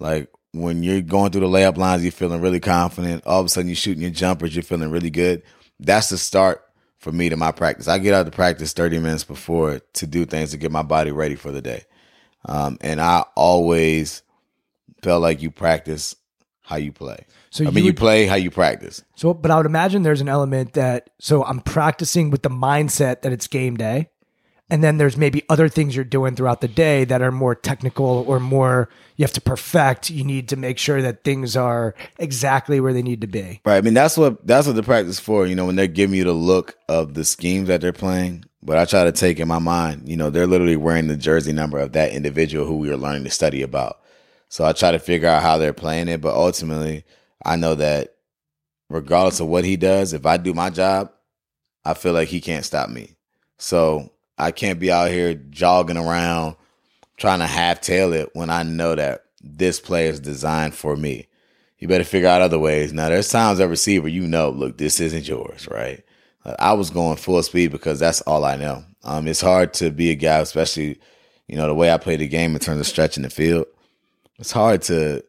Like, when you're going through the layup lines, you're feeling really confident. All of a sudden, you're shooting your jumpers, you're feeling really good. That's the start for me to my practice. I get out of practice thirty minutes before to do things to get my body ready for the day. Um, and I always felt like you practice how you play. So I mean, you, would, you play how you practice. So, but I would imagine there's an element that, so I'm practicing with the mindset that it's game day. And then there's maybe other things you're doing throughout the day that are more technical or more you have to perfect. You need to make sure that things are exactly where they need to be. Right. I mean, that's what that's what the practice is for. You know, when they're giving you the look of the schemes that they're playing. But I try to take in my mind, you know, they're literally wearing the jersey number of that individual who we are learning to study about. So I try to figure out how they're playing it. But ultimately, I know that regardless of what he does, if I do my job, I feel like he can't stop me. So I can't be out here jogging around trying to half-tail it when I know that this play is designed for me. You better figure out other ways. Now, there's times a receiver, you know, look, this isn't yours, right? I was going full speed because that's all I know. Um, it's hard to be a guy, especially, you know, the way I play the game in terms of stretching the field. It's hard to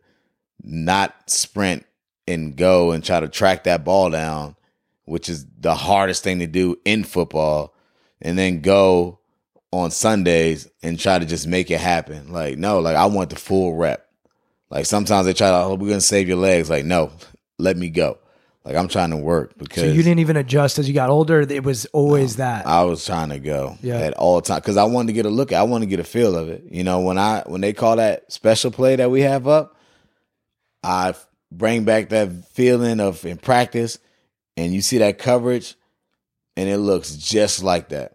not sprint and go and try to track that ball down, which is the hardest thing to do in football. And then go on Sundays and try to just make it happen. Like, no, like, I want the full rep. Like, sometimes they try to, oh, we're going to save your legs. Like, no, let me go. Like, I'm trying to work. Because so you didn't even adjust as you got older? It was always no, that. I was trying to go yeah. at all times because I wanted to get a look at it. I wanted to get a feel of it. You know, when I when they call that special play that we have up, I bring back that feeling of in practice, and you see that coverage, and it looks just like that.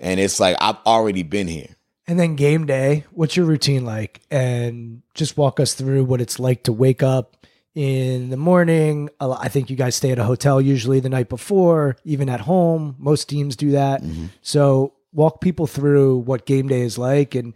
And it's like, I've already been here. And then game day, what's your routine like? And just walk us through what it's like to wake up, in the morning. I think you guys stay at a hotel usually the night before, even at home. Most teams do that. Mm-hmm. So walk people through what game day is like. And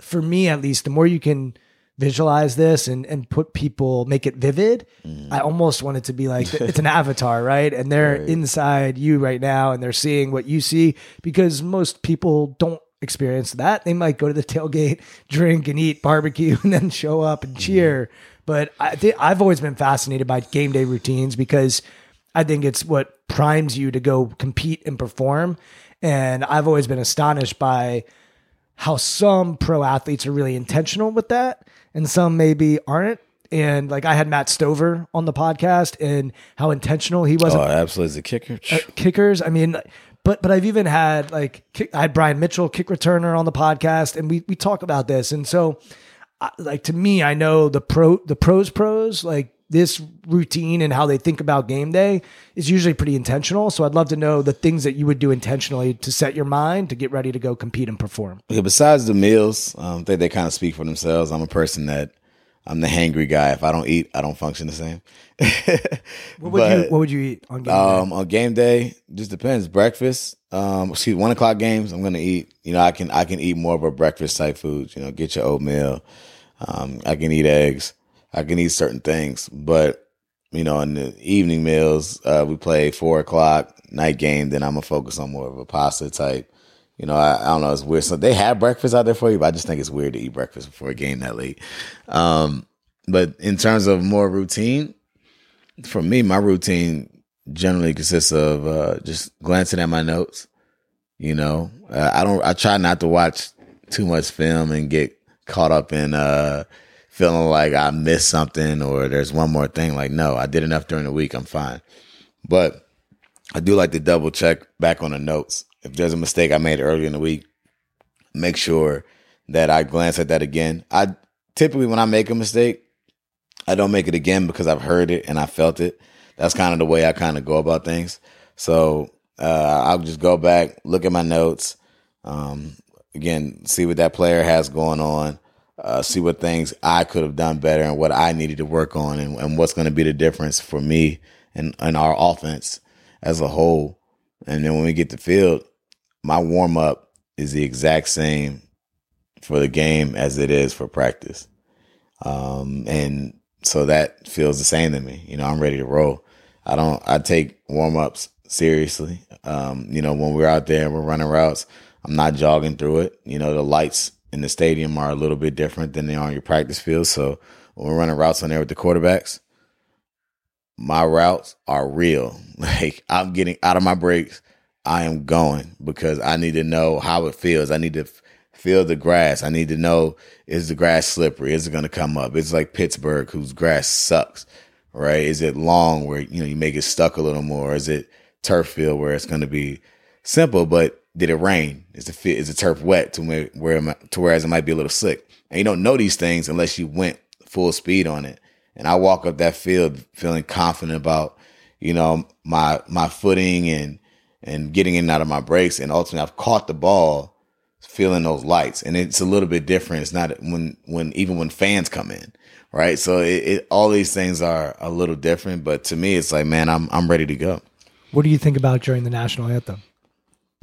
for me, at least, the more you can visualize this and, and put people, make it vivid. Mm. I almost want it to be like, it's an avatar, right? And they're right. inside you right now and they're seeing what you see, because most people don't experience that. They might go to the tailgate, drink and eat barbecue, and then show up and cheer. Mm. But I th- I've always been fascinated by game day routines, because I think it's what primes you to go compete and perform. And I've always been astonished by how some pro athletes are really intentional with that, and some maybe aren't. And like, I had Matt Stover on the podcast, and how intentional he was. Oh, absolutely. The kicker. Uh, kickers. I mean, but, but I've even had like, kick, I had Brian Mitchell, kick returner, on the podcast, and we, we talk about this. And so I, like, to me, I know the pro, the pros, pros, like this routine and how they think about game day is usually pretty intentional. So I'd love to know the things that you would do intentionally to set your mind to get ready to go compete and perform. Yeah, besides the meals, um, I think they kind of speak for themselves. I'm a person that I'm the hangry guy. If I don't eat, I don't function the same. What would but, you What would you eat on game um, day? On game day, just depends. Breakfast, um, excuse me, one o'clock games, I'm gonna eat. You know, I can I can eat more of a breakfast type food. You know, get your oatmeal. Um, I can eat eggs. I can eat certain things, but you know, in the evening meals, uh, we play four o'clock night game. Then I'm gonna focus on more of a pasta type. You know, I, I don't know. It's weird. So they have breakfast out there for you, but I just think it's weird to eat breakfast before a game that late. Um, but in terms of more routine, for me, my routine generally consists of uh, just glancing at my notes. You know, uh, I don't. I try not to watch too much film and get caught up in uh, feeling like I missed something or there's one more thing. Like, no, I did enough during the week. I'm fine. But I do like to double check back on the notes. If there's a mistake I made earlier in the week, make sure that I glance at that again. I typically, when I make a mistake, I don't make it again because I've heard it and I felt it. That's kind of the way I kind of go about things. So uh, I'll just go back, look at my notes, um, again, see what that player has going on, uh, see what things I could have done better and what I needed to work on, and, and what's going to be the difference for me and, and our offense as a whole. And then when we get to field, my warm up is the exact same for the game as it is for practice. Um, and so that feels the same to me. You know, I'm ready to roll. I don't, I take warm ups seriously. Um, you know, when we're out there and we're running routes, I'm not jogging through it. You know, the lights in the stadium are a little bit different than they are on your practice field. So when we're running routes on there with the quarterbacks, my routes are real. Like, I'm getting out of my breaks. I am going because I need to know how it feels. I need to f- feel the grass. I need to know, is the grass slippery? Is it going to come up? It's like Pittsburgh, whose grass sucks, right? Is it long where, you know, you may get stuck a little more? Is it turf field where it's going to be simple, but did it rain? Is the fit, is the turf wet to where, where to whereas it might be a little slick? And you don't know these things unless you went full speed on it. And I walk up that field feeling confident about, you know, my my footing and and getting in and out of my breaks. And ultimately, I've caught the ball feeling those lights. And it's a little bit different. It's not when when even when fans come in. Right. So it, it, all these things are a little different. But to me, it's like, man, I'm I'm ready to go. What do you think about during the national anthem?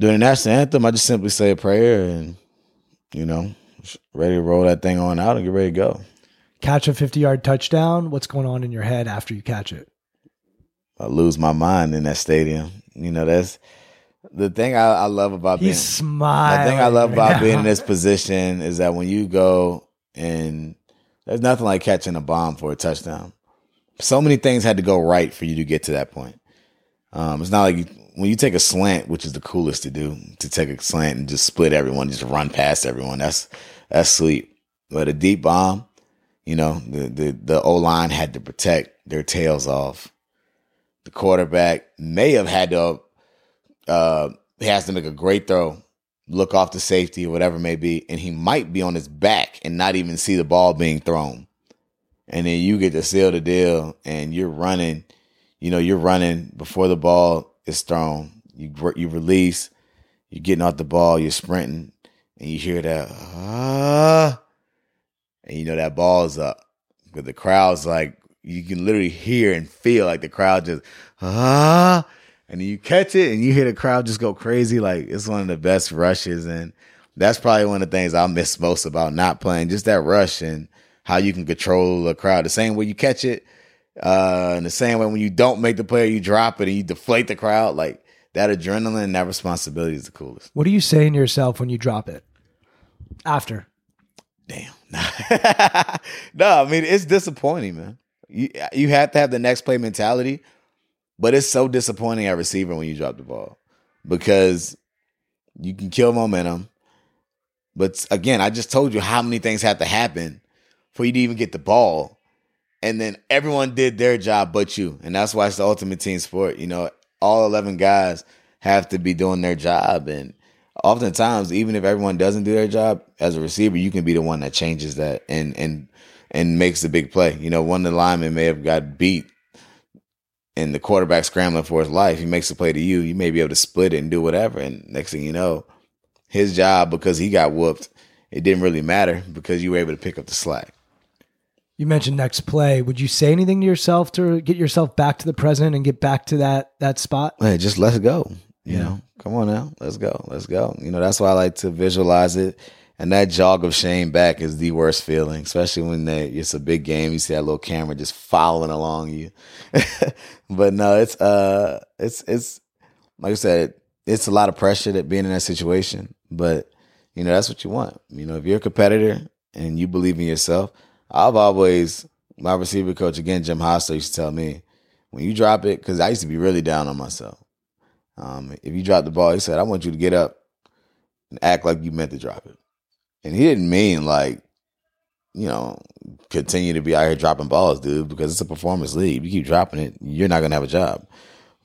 During the national anthem, I just simply say a prayer and, you know, ready to roll that thing on out and get ready to go. Catch a fifty-yard touchdown. What's going on in your head after you catch it? I lose my mind in that stadium. You know, that's the thing I, I love about being. He's smiling. The thing I love about being in this position is that when you go, and there's nothing like catching a bomb for a touchdown. So many things had to go right for you to get to that point. Um, it's not like you, when you take a slant, which is the coolest to do, to take a slant and just split everyone, just run past everyone. That's that's sweet. But a deep bomb. You know, the, the, the O-line had to protect their tails off. The quarterback may have had to, uh, he has to make a great throw, look off the safety or whatever it may be, and he might be on his back and not even see the ball being thrown. And then you get to seal the deal, and you're running, you know, you're running before the ball is thrown. You, you release, you're getting off the ball, you're sprinting, and you hear that, ah. Uh, And you know that ball's up, but the crowd's like you can literally hear and feel like the crowd just, ah, and then you catch it and you hear the crowd just go crazy. Like, it's one of the best rushes. And that's probably one of the things I miss most about not playing, just that rush and how you can control a crowd. The same way you catch it, uh, and the same way when you don't make the play, you drop it and you deflate the crowd. Like, that adrenaline and that responsibility is the coolest. What are you saying to yourself when you drop it? After? Damn. No, I mean, it's disappointing, man. You you have to have the next play mentality, but it's so disappointing at receiver when you drop the ball because you can kill momentum. But again, I just told you how many things have to happen for you to even get the ball. And then everyone did their job but you. And that's why it's the ultimate team sport. You know, all eleven guys have to be doing their job. And oftentimes, even if everyone doesn't do their job, as a receiver, you can be the one that changes that and and and makes the big play. You know, one of the linemen may have got beat and the quarterback scrambling for his life. He makes the play to you. You may be able to split it and do whatever. And next thing you know, his job, because he got whooped, it didn't really matter because you were able to pick up the slack. You mentioned next play. Would you say anything to yourself to get yourself back to the present and get back to that that spot? Hey, just let's go. You yeah. know, come on now. Let's go. Let's go. You know, that's why I like to visualize it. And that jog of shame back is the worst feeling, especially when they, it's a big game. You see that little camera just following along you. But no, it's, uh, it's, it's, like I said, it's a lot of pressure that being in that situation. But, you know, that's what you want. You know, if you're a competitor and you believe in yourself, I've always, my receiver coach, again, Jim Hostler, used to tell me, when you drop it, because I used to be really down on myself. Um, if you drop the ball, he said, I want you to get up and act like you meant to drop it. And he didn't mean like, you know, continue to be out here dropping balls, dude, because it's a performance league. If you keep dropping it, you're not going to have a job.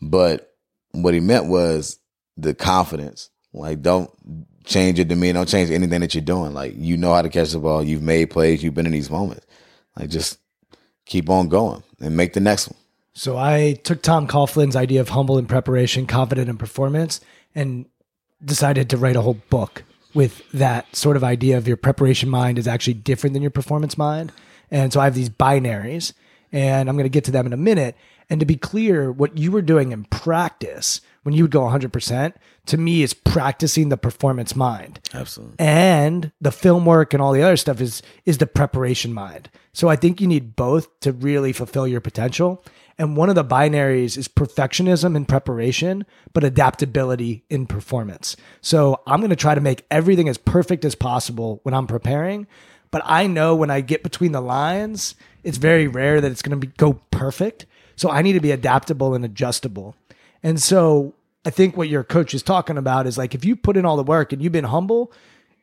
But what he meant was the confidence. Like, don't change your demeanor. Don't change anything that you're doing. Like, you know how to catch the ball. You've made plays. You've been in these moments. Like, just keep on going and make the next one. So I took Tom Coughlin's idea of humble in preparation, confident in performance, and decided to write a whole book with that sort of idea of your preparation mind is actually different than your performance mind. And so I have these binaries, and I'm going to get to them in a minute. And to be clear, what you were doing in practice when you would go one hundred percent, to me, is practicing the performance mind. Absolutely. And the film work and all the other stuff is is the preparation mind. So I think you need both to really fulfill your potential. And one of the binaries is perfectionism in preparation, but adaptability in performance. So I'm going to try to make everything as perfect as possible when I'm preparing. But I know when I get between the lines, it's very rare that it's going to be, go perfect. So I need to be adaptable and adjustable. And so I think what your coach is talking about is like, if you put in all the work and you've been humble,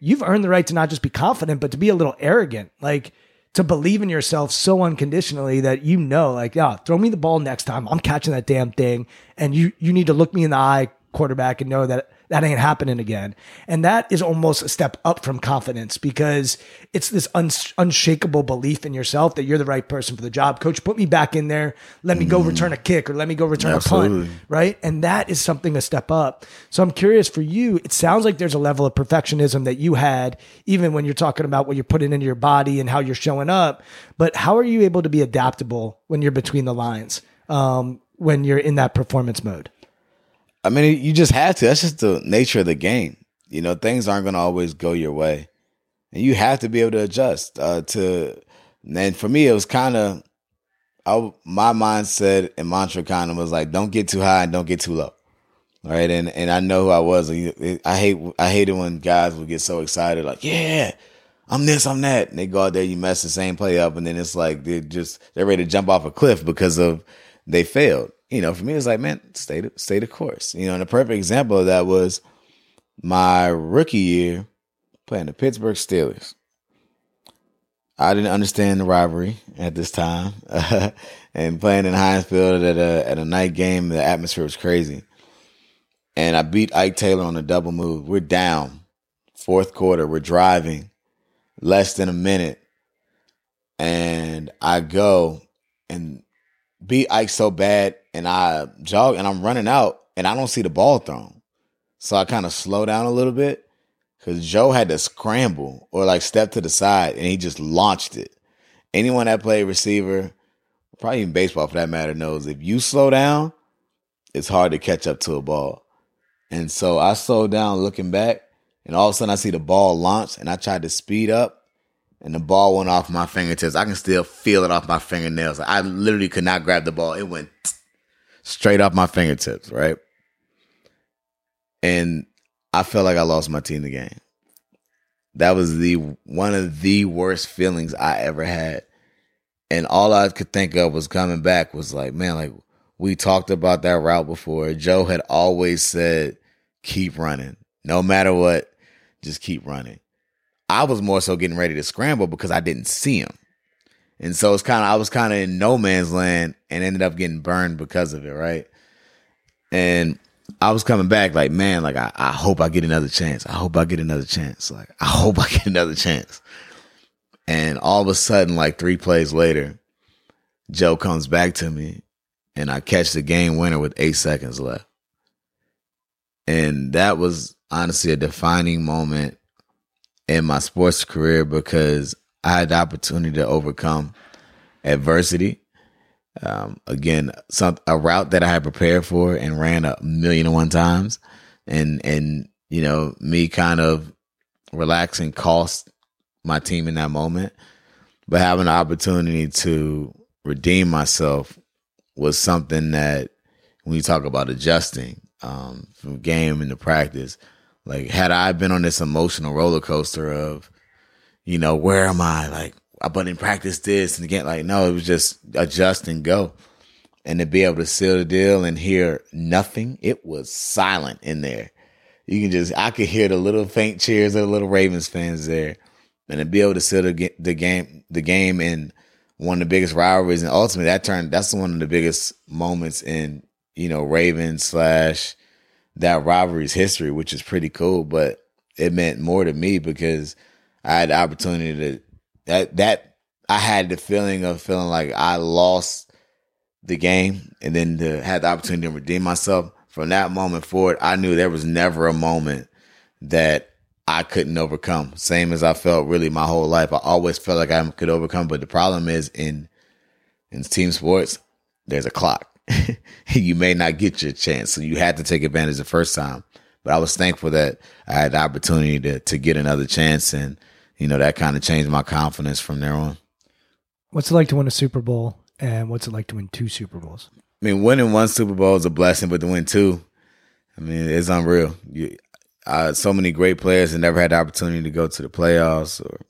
you've earned the right to not just be confident, but to be a little arrogant. Like, to believe in yourself so unconditionally that you know, like, yeah, oh, throw me the ball next time. I'm catching that damn thing. And you you need to look me in the eye, quarterback, and know that that ain't happening again. And that is almost a step up from confidence because it's this uns- unshakable belief in yourself that you're the right person for the job. Coach, put me back in there. Let me go return a kick or let me go return Absolutely. a punt, right? And that is something a step up. So I'm curious for you, it sounds like there's a level of perfectionism that you had, even when you're talking about what you're putting into your body and how you're showing up, but how are you able to be adaptable when you're between the lines, um, when you're in that performance mode? I mean, you just have to. That's just the nature of the game. You know, things aren't going to always go your way. And you have to be able to adjust uh, to. And for me, it was kind of, my mindset and mantra kind of was like, don't get too high and don't get too low. All right. And and I know who I was. I hate I hated when guys would get so excited, like, yeah, I'm this, I'm that. And they go out there, you mess the same play up. And then it's like, they're just, they're ready to jump off a cliff because of they failed. You know, for me, it's like, man, stay the, stay the course. You know, and a perfect example of that was my rookie year playing the Pittsburgh Steelers. I didn't understand the rivalry at this time. And playing in Heinz Field at a, at a night game, the atmosphere was crazy. And I beat Ike Taylor on a double move. We're down. Fourth quarter, we're driving. Less than a minute. And I go and beat Ike so bad, and I jog, and I'm running out, and I don't see the ball thrown. So I kind of slow down a little bit because Joe had to scramble or like step to the side, and he just launched it. Anyone that played receiver probably even baseball for that matter, knows if you slow down, it's hard to catch up to a ball. And so I slowed down looking back, and all of a sudden I see the ball launch, and I tried to speed up, and the ball went off my fingertips. I can still feel it off my fingernails. Like, I literally could not grab the ball. It went straight off my fingertips, right? And I felt like I lost my team the game. That was the one of the worst feelings I ever had. And all I could think of was coming back was like, man, like we talked about that route before. Joe had always said, keep running. No matter what, just keep running. I was more so getting ready to scramble because I didn't see him. And so it's kind of, I was kind of in no man's land and ended up getting burned because of it, right? And I was coming back like, man, like, I, I hope I get another chance. I hope I get another chance. Like, I hope I get another chance. And all of a sudden, like three plays later, Joe comes back to me and I catch the game winner with eight seconds left. And that was honestly a defining moment in my sports career because I had the opportunity to overcome adversity. Um, again, some, a route that I had prepared for and ran a million and one times, and and you know me kind of relaxing cost my team in that moment, but having the opportunity to redeem myself was something that when you talk about adjusting um, from game into practice, like had I been on this emotional roller coaster of, you know, where am I like. But in practice this and again, like, no, it was just adjust and go. And to be able to seal the deal and hear nothing, it was silent in there. You can just, I could hear the little faint cheers of the little Ravens fans there. And to be able to seal the, the game, the game in one of the biggest rivalries. And ultimately that turned, that's one of the biggest moments in, you know, Ravens slash that rivalry's history, which is pretty cool. But it meant more to me because I had the opportunity to, That that I had the feeling of feeling like I lost the game and then to have the opportunity to redeem myself. From that moment forward, I knew there was never a moment that I couldn't overcome. Same as I felt really my whole life. I always felt like I could overcome. But the problem is in in team sports, there's a clock. You may not get your chance. So you had to take advantage the first time. But I was thankful that I had the opportunity to to get another chance, and you know, that kind of changed my confidence from there on. What's it like to win a Super Bowl, and what's it like to win two Super Bowls? I mean, winning one Super Bowl is a blessing, but to win two, I mean, it's unreal. You, uh, so many great players that never had the opportunity to go to the playoffs or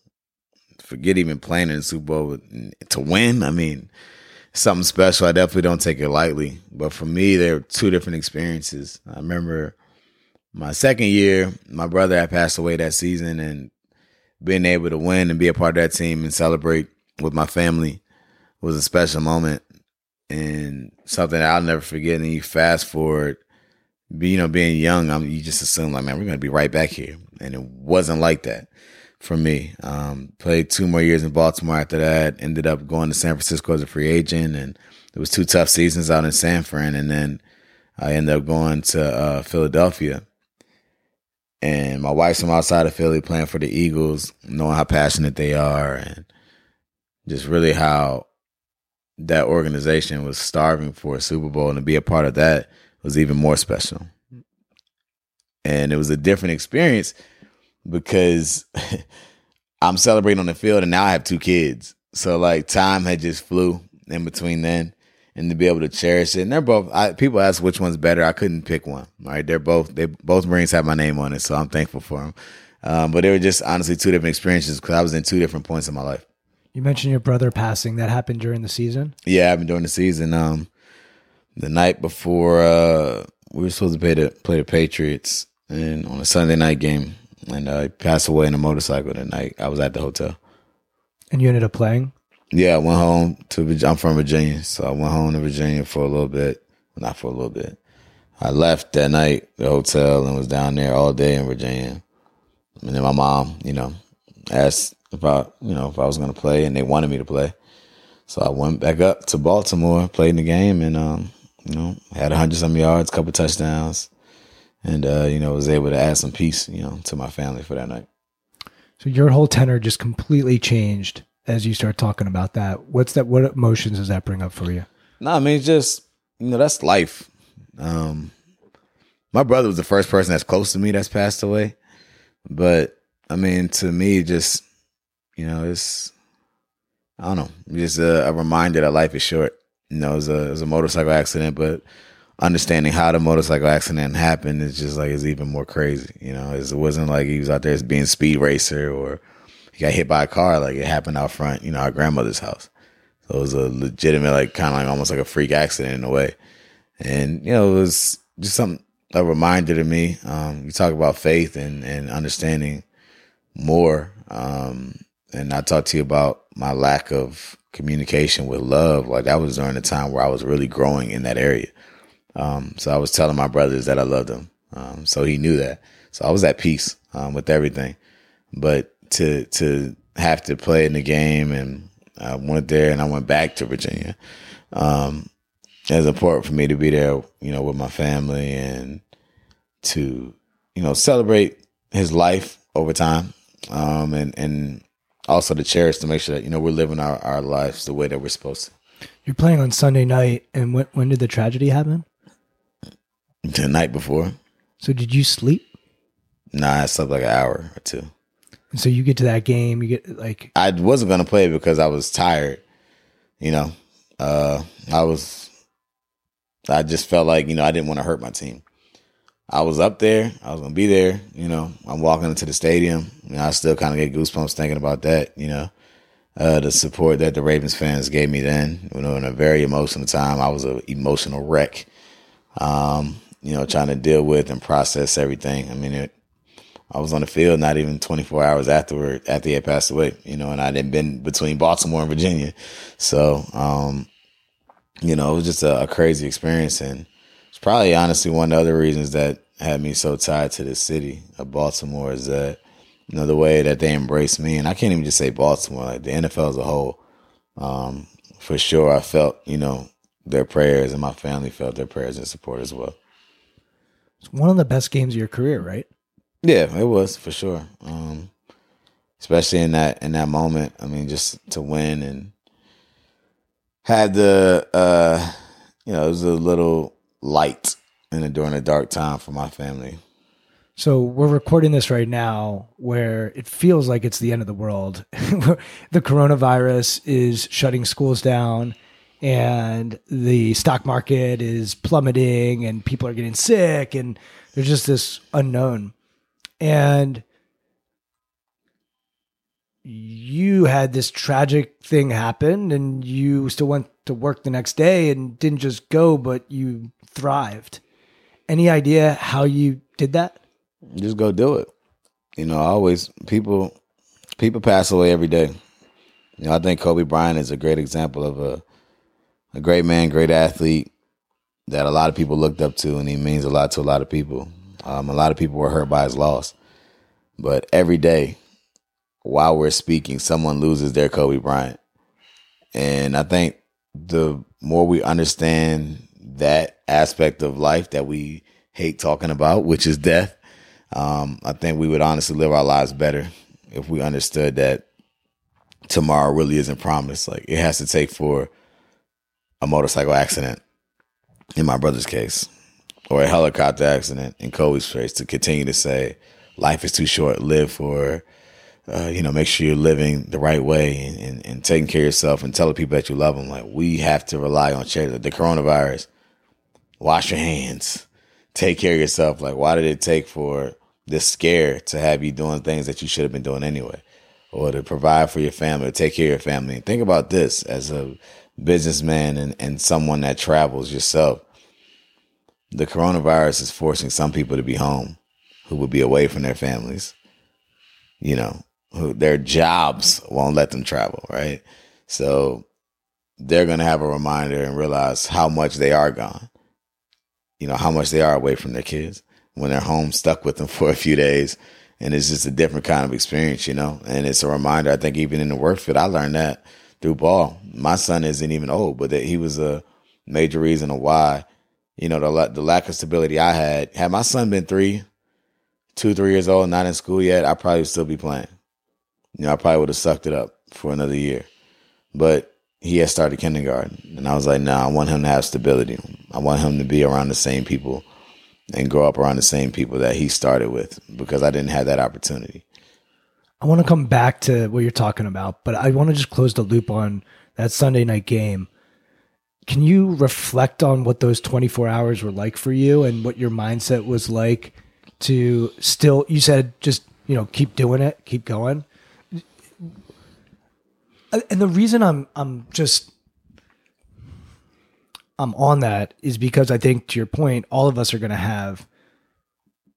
forget even playing in the Super Bowl. To win, I mean, something special. I definitely don't take it lightly. But for me, there are two different experiences. I remember my second year, my brother had passed away that season, and being able to win and be a part of that team and celebrate with my family was a special moment and something that I'll never forget. And then you fast forward, you know, being young, I mean, you just assume like, man, we're going to be right back here. And it wasn't like that for me. Um, played two more years in Baltimore after that, ended up going to San Francisco as a free agent. And there was two tough seasons out in San Fran. And then I ended up going to uh, Philadelphia. And my wife's from outside of Philly playing for the Eagles, knowing how passionate they are and just really how that organization was starving for a Super Bowl. And to be a part of that was even more special. And it was a different experience because I'm celebrating on the field and now I have two kids. So, like, time had just flew in between then. And to be able to cherish it. And they're both, I, people ask which one's better. I couldn't pick one. All right. They're both, they both rings have my name on it. So I'm thankful for them. Um, but they were just honestly two different experiences because I was in two different points in my life. You mentioned your brother passing. That happened during the season? Yeah, it happened during the season. Um, the night before uh, we were supposed to play the, play the Patriots and on a Sunday night game. And uh, he passed away in a motorcycle that night. I was at the hotel. And you ended up playing? Yeah, I went home to, I'm from Virginia, so I went home to Virginia for a little bit. Not for a little bit. I left that night, the hotel, and was down there all day in Virginia. And then my mom, you know, asked if I, you know, if I was going to play, and they wanted me to play. So I went back up to Baltimore, played in the game, and, um, you know, had a hundred-some yards, a couple touchdowns, and, uh, you know, was able to add some peace, you know, to my family for that night. So your whole tenor just completely changed as you start talking about that? What's that? What emotions does that bring up for you? No, I mean, it's just, you know, that's life. Um, my brother was the first person that's close to me that's passed away. But, I mean, to me, just, you know, it's, I don't know, just a, a reminder that life is short. You know, it was, a, it was a motorcycle accident, but understanding how the motorcycle accident happened is just like, it's even more crazy. You know, it's, it wasn't like he was out there being speed racer or he got hit by a car. Like, it happened out front, you know, our grandmother's house. So it was a legitimate, like, kind of like almost like a freak accident in a way. And, you know, it was just something, a reminder to me. Um, you talk about faith and, and understanding more. Um, and I talked to you about my lack of communication with love. Like, that was during the time where I was really growing in that area. Um, so I was telling my brothers that I loved them. Um, so he knew that. So I was at peace, um, with everything. But to, to have to play in the game, and I went there and I went back to Virginia. Um, it was important for me to be there, you know, with my family and to, you know, celebrate his life over time. Um, and, and also to cherish, to make sure that, you know, we're living our, our lives the way that we're supposed to. You're playing on Sunday night. And when, when did the tragedy happen? The night before. So did you sleep? Nah, I slept like an hour or two. And so you get to that game, you get like... I wasn't going to play because I was tired, you know. Uh, I was... I just felt like, you know, I didn't want to hurt my team. I was up there. I was going to be there, you know. I'm walking into the stadium. You know, I still kind of get goosebumps thinking about that, you know. Uh, the support that the Ravens fans gave me then, you know, in a very emotional time. I was an emotional wreck, um, you know, trying to deal with and process everything. I mean, it... I was on the field not even twenty-four hours afterward, after he had passed away, you know, and I had been between Baltimore and Virginia. So, um, you know, it was just a, a crazy experience. And it's probably honestly one of the other reasons that had me so tied to the city of Baltimore is that, you know, the way that they embraced me. And I can't even just say Baltimore, like the N F L as a whole. Um, for sure, I felt, you know, their prayers, and my family felt their prayers and support as well. It's one of the best games of your career, right? Yeah, it was for sure. Um, especially in that in that moment. I mean, just to win and had the uh, you know, it was a little light in the, during a dark time for my family. So we're recording this right now, where it feels like it's the end of the world. The coronavirus is shutting schools down, and the stock market is plummeting, and people are getting sick, and there's just this unknown. And you had this tragic thing happen, and you still went to work the next day and didn't just go, but you thrived. Any idea how you did that? Just go do it. You know, I always, people, people pass away every day. You know, I think Kobe Bryant is a great example of a, a great man, great athlete that a lot of people looked up to, and he means a lot to a lot of people. Um, a lot of people were hurt by his loss. But every day, while we're speaking, someone loses their Kobe Bryant. And I think the more we understand that aspect of life that we hate talking about, which is death, um, I think we would honestly live our lives better if we understood that tomorrow really isn't promised. Like, it has to take for a motorcycle accident, in my brother's case, or a helicopter accident in Kobe's case, to continue to say life is too short, live for, uh, you know, make sure you're living the right way and, and, and taking care of yourself and telling people that you love them. Like, we have to rely on charity. The coronavirus, wash your hands, take care of yourself. Like, why did it take for this scare to have you doing things that you should have been doing anyway, or to provide for your family, to take care of your family? And think about this as a businessman and, and someone that travels yourself. The coronavirus is forcing some people to be home who will be away from their families. You know, who, their jobs won't let them travel, right? So they're going to have a reminder and realize how much they are gone. You know, how much they are away from their kids when they're home, stuck with them for a few days. And it's just a different kind of experience, you know? And it's a reminder, I think, even in the work field. I learned that through ball. My son isn't even old, but that he was a major reason of why. You know, the the lack of stability I had. Had my son been three, two, three years old, not in school yet, I probably would still be playing. You know, I probably would have sucked it up. for another year. But he had started kindergarten, and I was like, no, nah, I want him to have stability. I want him to be around the same people and grow up around the same people that he started with, because I didn't have that opportunity. I want to come back to what you're talking about, but I want to just close the loop on that Sunday night game. Can you reflect on what those twenty-four hours were like for you and what your mindset was like to still, you said, just, you know, keep doing it, keep going. And the reason I'm, I'm just, I'm on that is because I think, to your point, all of us are going to have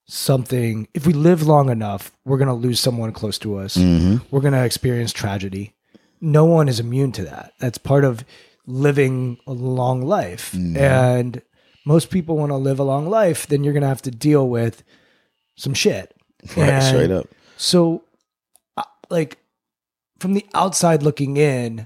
something. If we live long enough, we're going to lose someone close to us. Mm-hmm. We're going to experience tragedy. No one is immune to that. That's part of living a long life. Mm-hmm. And most people want to live a long life, then you're going to have to deal with some shit. Right, straight up. So, like, from the outside looking in,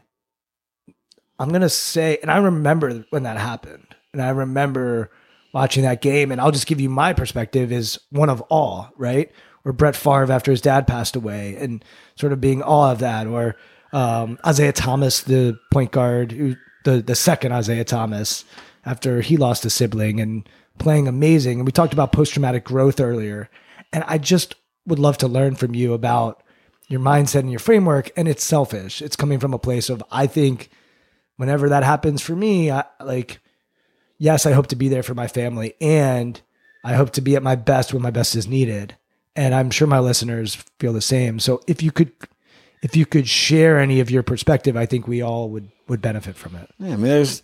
I'm going to say, and I remember when that happened, and I remember watching that game, and I'll just give you my perspective is one of awe, right? Or Brett Favre after his dad passed away and sort of being awe of that, or um, Isaiah Thomas, the point guard, who, the, the second Isaiah Thomas, after he lost a sibling and playing amazing. And we talked about post-traumatic growth earlier. And I just would love to learn from you about your mindset and your framework. And it's selfish. It's coming from a place of, I think whenever that happens for me, I, like, yes, I hope to be there for my family, and I hope to be at my best when my best is needed. And I'm sure my listeners feel the same. So if you could, if you could share any of your perspective, I think we all would, would benefit from it. Yeah, I mean, there's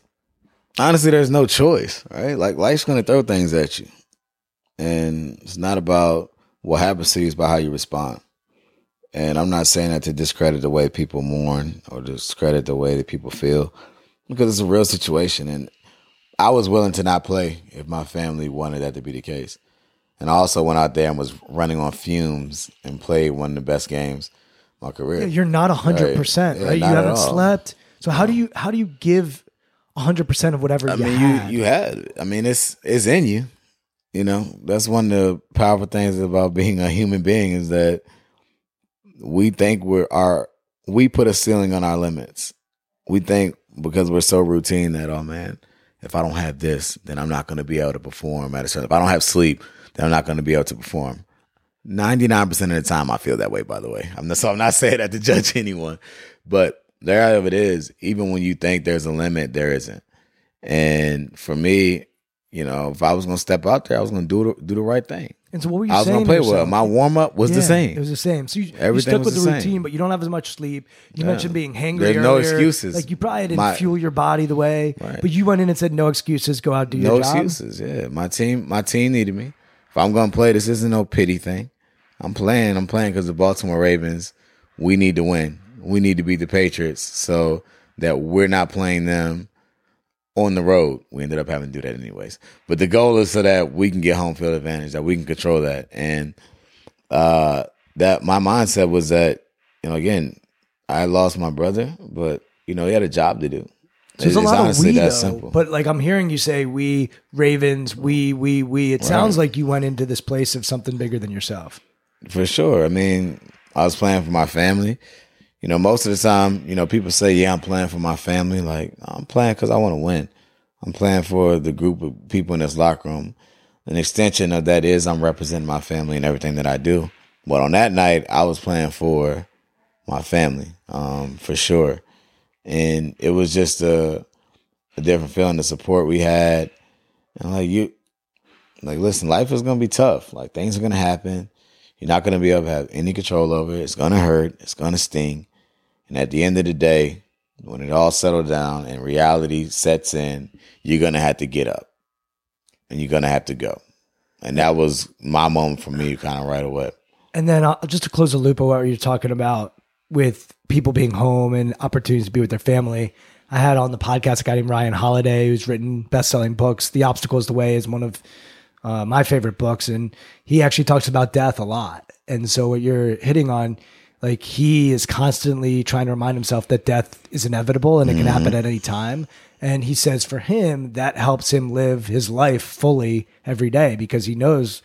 honestly, there's no choice, right? Like, life's going to throw things at you. And it's not about what happens to you, it's about how you respond. And I'm not saying that to discredit the way people mourn or discredit the way that people feel, because it's a real situation. And I was willing to not play if my family wanted that to be the case. And I also went out there and was running on fumes and played one of the best games of my career. You're not one hundred percent, right? Yeah, right? You haven't slept. So how do you how do you give one hundred percent of whatever I you mean, had? You, you had. I mean, it's it's in you. You know, that's one of the powerful things about being a human being, is that we think we're our, we put a ceiling on our limits. We think, because we're so routine, that, oh man, if I don't have this, then I'm not going to be able to perform at a certain, if I don't have sleep, then I'm not going to be able to perform. ninety-nine percent of the time I feel that way, by the way. I'm not, so I'm not saying that to judge anyone, but the reality of it is, even when you think there's a limit, there isn't. And for me, you know, if I was going to step out there, I was going to do the, do the right thing. And so what were you saying? I was going to play well. My warm-up was yeah, the same. It was the same. So you, you stuck with the, the routine, same. But you don't have as much sleep. You yeah. mentioned being hangry There's earlier. No excuses. Like, you probably didn't my, fuel your body the way, right. But you went in and said, no excuses, go out, do your no job. No excuses, yeah. My team my team needed me. If I'm going to play, this isn't no pity thing. I'm playing. I'm playing because the Baltimore Ravens, we need to win. We need to beat the Patriots so that we're not playing them on the road. We ended up having to do that anyways. But the goal is so that we can get home field advantage, that we can control that. And uh, that my mindset was that, you know, again, I lost my brother, but, you know, he had a job to do. So there's a lot honestly, of we, that's though, simple. But, like, I'm hearing you say we, Ravens, we, we, we. It right. sounds like you went into this place of something bigger than yourself. For sure. I mean, I was playing for my family. You know, most of the time, you know, people say, yeah, I'm playing for my family. Like, I'm playing because I want to win. I'm playing for the group of people in this locker room. An extension of that is I'm representing my family and everything that I do. But on that night, I was playing for my family, um, for sure. And it was just a, a different feeling, the support we had. And like, you, like, listen, life is going to be tough. Like, things are going to happen. You're not going to be able to have any control over it. It's going to hurt. It's going to sting. And at the end of the day, when it all settles down and reality sets in, you're going to have to get up and you're going to have to go. And that was my moment for me kind of right away. And then I'll, just to close the loop on what you're talking about with people being home and opportunities to be with their family, I had on the podcast a guy named Ryan Holiday, who's written best-selling books. The Obstacle is the Way is one of uh, my favorite books. And he actually talks about death a lot. And so what you're hitting on, like, he is constantly trying to remind himself that death is inevitable and it can happen at any time. And he says for him, that helps him live his life fully every day, because he knows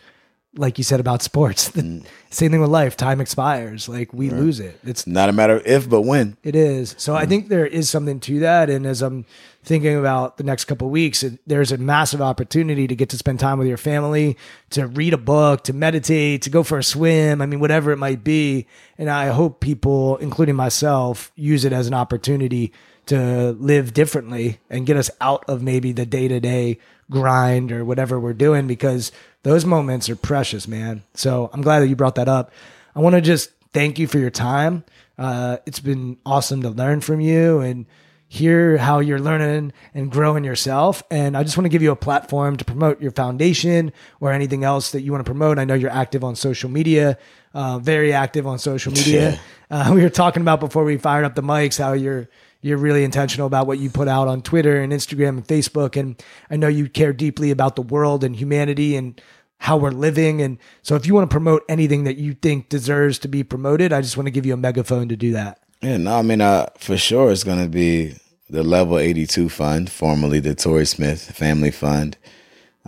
like you said about sports, the mm. same thing with life. Time expires. Like we right. lose it. It's not a matter of if, but when. It is. So mm. I think there is something to that. And as I'm thinking about the next couple of weeks, it, there's a massive opportunity to get to spend time with your family, to read a book, to meditate, to go for a swim. I mean, whatever it might be. And I hope people, including myself, use it as an opportunity to live differently and get us out of maybe the day-to-day grind or whatever we're doing, because those moments are precious, man. So I'm glad that you brought that up. I want to just thank you for your time. Uh, it's been awesome to learn from you and hear how you're learning and growing yourself. And I just want to give you a platform to promote your foundation or anything else that you want to promote. I know you're active on social media, uh, very active on social media. Uh, we were talking about before we fired up the mics, how you're You're really intentional about what you put out on Twitter and Instagram and Facebook. And I know you care deeply about the world and humanity and how we're living. And so if you want to promote anything that you think deserves to be promoted, I just want to give you a megaphone to do that. Yeah, no, I mean, uh, for sure, it's going to be the Level eighty-two Fund, formerly the Torrey Smith Family Fund.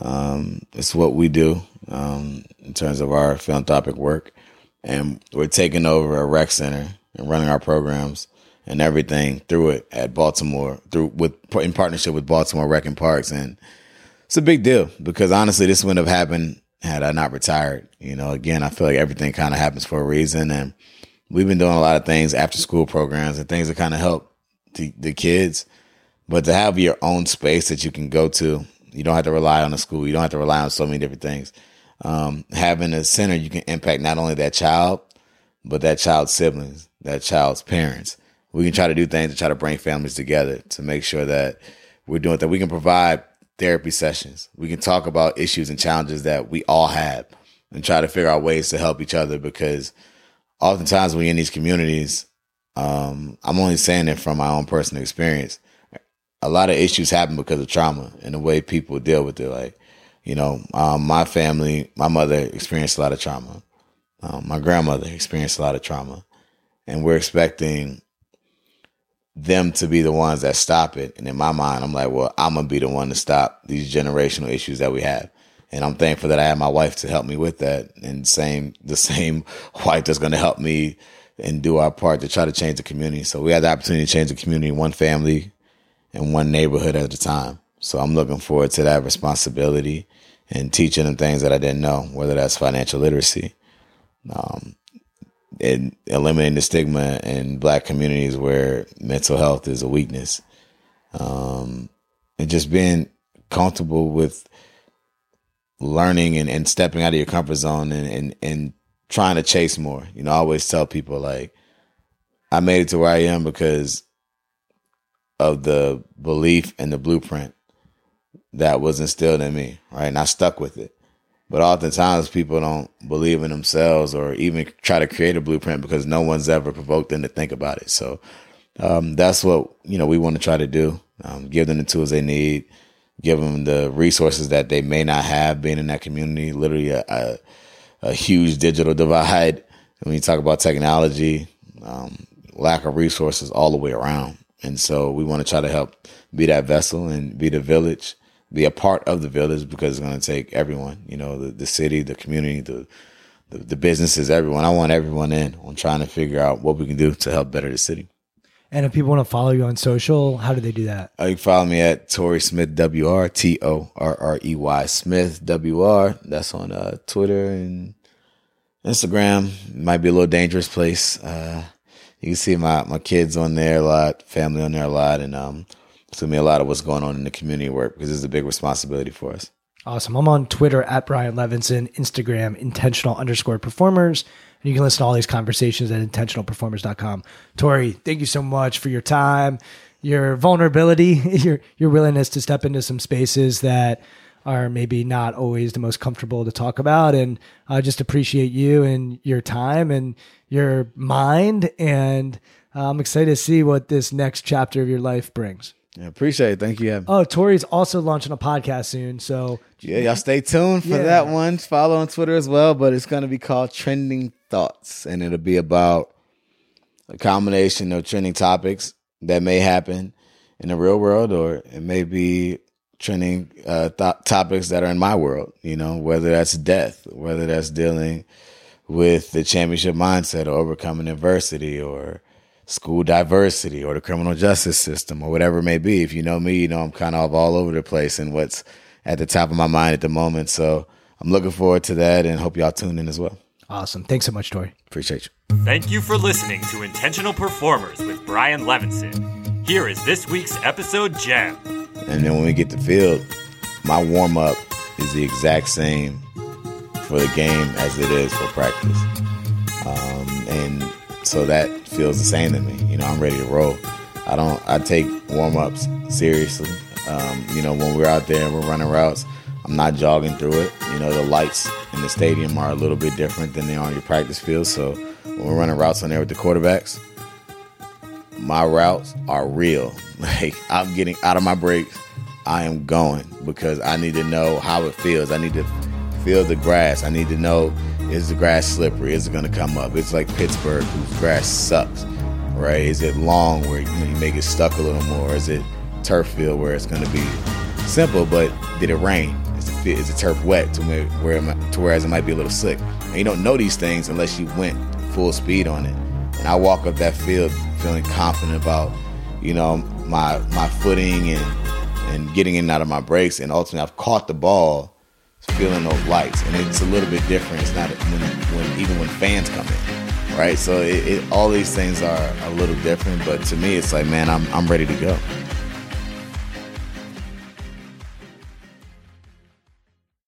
Um, it's what we do um, in terms of our philanthropic work. And we're taking over a rec center and running our programs and everything through it at Baltimore, through with in partnership with Baltimore Rec and Parks. And it's a big deal because honestly, this wouldn't have happened had I not retired. You know, again, I feel like everything kind of happens for a reason. And we've been doing a lot of things, after school programs and things that kind of help the, the kids. But to have your own space that you can go to, you don't have to rely on the school. You don't have to rely on so many different things. Um, having a center, you can impact not only that child, but that child's siblings, that child's parents. We can try to do things to try to bring families together to make sure that we're doing that. We can provide therapy sessions. We can talk about issues and challenges that we all have and try to figure out ways to help each other, because oftentimes when you're in these communities, um, I'm only saying it from my own personal experience. A lot of issues happen because of trauma and the way people deal with it. Like, you know, um, my family, my mother experienced a lot of trauma. Um, my grandmother experienced a lot of trauma, and we're expecting them to be the ones that stop it. And in my mind, I'm like, well, I'm going to be the one to stop these generational issues that we have. And I'm thankful that I have my wife to help me with that. And same, the same wife that's going to help me and do our part to try to change the community. So we had the opportunity to change the community, one family and one neighborhood at a time. So I'm looking forward to that responsibility and teaching them things that I didn't know, whether that's financial literacy, um, and eliminating the stigma in Black communities where mental health is a weakness. Um, and just being comfortable with learning and, and stepping out of your comfort zone and, and, and trying to chase more. You know, I always tell people, like, I made it to where I am because of the belief and the blueprint that was instilled in me, right? And I stuck with it. But oftentimes people don't believe in themselves or even try to create a blueprint because no one's ever provoked them to think about it. So um, that's what, you know, we want to try to do. Um, give them the tools they need, give them the resources that they may not have being in that community. Literally a, a, a huge digital divide. When you talk about technology, um, lack of resources all the way around. And so we want to try to help be that vessel and be the village. Be a part of the village, because it's going to take everyone, you know, the, the city, the community, the, the the businesses, everyone. I want everyone in on trying to figure out what we can do to help better the city. And if people want to follow you on social, how do they do that? You can follow me at Torrey Smith W R, T O R R E Y Smith W R. That's on uh, Twitter and Instagram. It might be a little dangerous place. Uh, you can see my, my kids on there a lot, family on there a lot, and um. to me, a lot of what's going on in the community work, because it's a big responsibility for us. Awesome. I'm on Twitter at Brian Levinson, Instagram, intentional underscore performers. And you can listen to all these conversations at intentional performers dot com. Torrey, thank you so much for your time, your vulnerability, your, your willingness to step into some spaces that are maybe not always the most comfortable to talk about. And I just appreciate you and your time and your mind. And I'm excited to see what this next chapter of your life brings. Yeah, appreciate it. Thank you. Evan. Oh, Torrey's also launching a podcast soon. So yeah, y'all stay tuned for yeah. that one. Follow on Twitter as well, but it's going to be called Trending Thoughts. And it'll be about a combination of trending topics that may happen in the real world, or it may be trending uh, th- topics that are in my world, you know, whether that's death, whether that's dealing with the championship mindset or overcoming adversity or school diversity or the criminal justice system or whatever it may be. If you know me, you know, I'm kind of all over the place and what's at the top of my mind at the moment. So I'm looking forward to that and hope y'all tune in as well. Awesome. Thanks so much, Torrey. Appreciate you. Thank you for listening to Intentional Performers with Brian Levinson. Here is this week's episode jam. And then when we get to field, my warm-up is the exact same for the game as it is for practice. Um, and so that feels the same to me. You know, I'm ready to roll. I don't. I take warm-ups seriously. Um, you know, when we're out there and we're running routes, I'm not jogging through it. You know, the lights in the stadium are a little bit different than they are on your practice field. So when we're running routes on there with the quarterbacks, my routes are real. Like, I'm getting out of my breaks. I am going because I need to know how it feels. I need to feel the grass. I need to know, is the grass slippery? Is it going to come up? It's like Pittsburgh, whose grass sucks, right? Is it long where you make it stuck a little more? Is it turf field where it's going to be simple, but did it rain? Is the turf wet to where, where to whereas it might be a little slick? And you don't know these things unless you went full speed on it. And I walk up that field feeling confident about, you know, my my footing and and getting in and out of my breaks. And ultimately, I've caught the ball feeling those lights. And it's a little bit different. It's not when, when even when fans come in, right? So it, it, all these things are a little different. But to me, it's like, man, I'm I'm ready to go.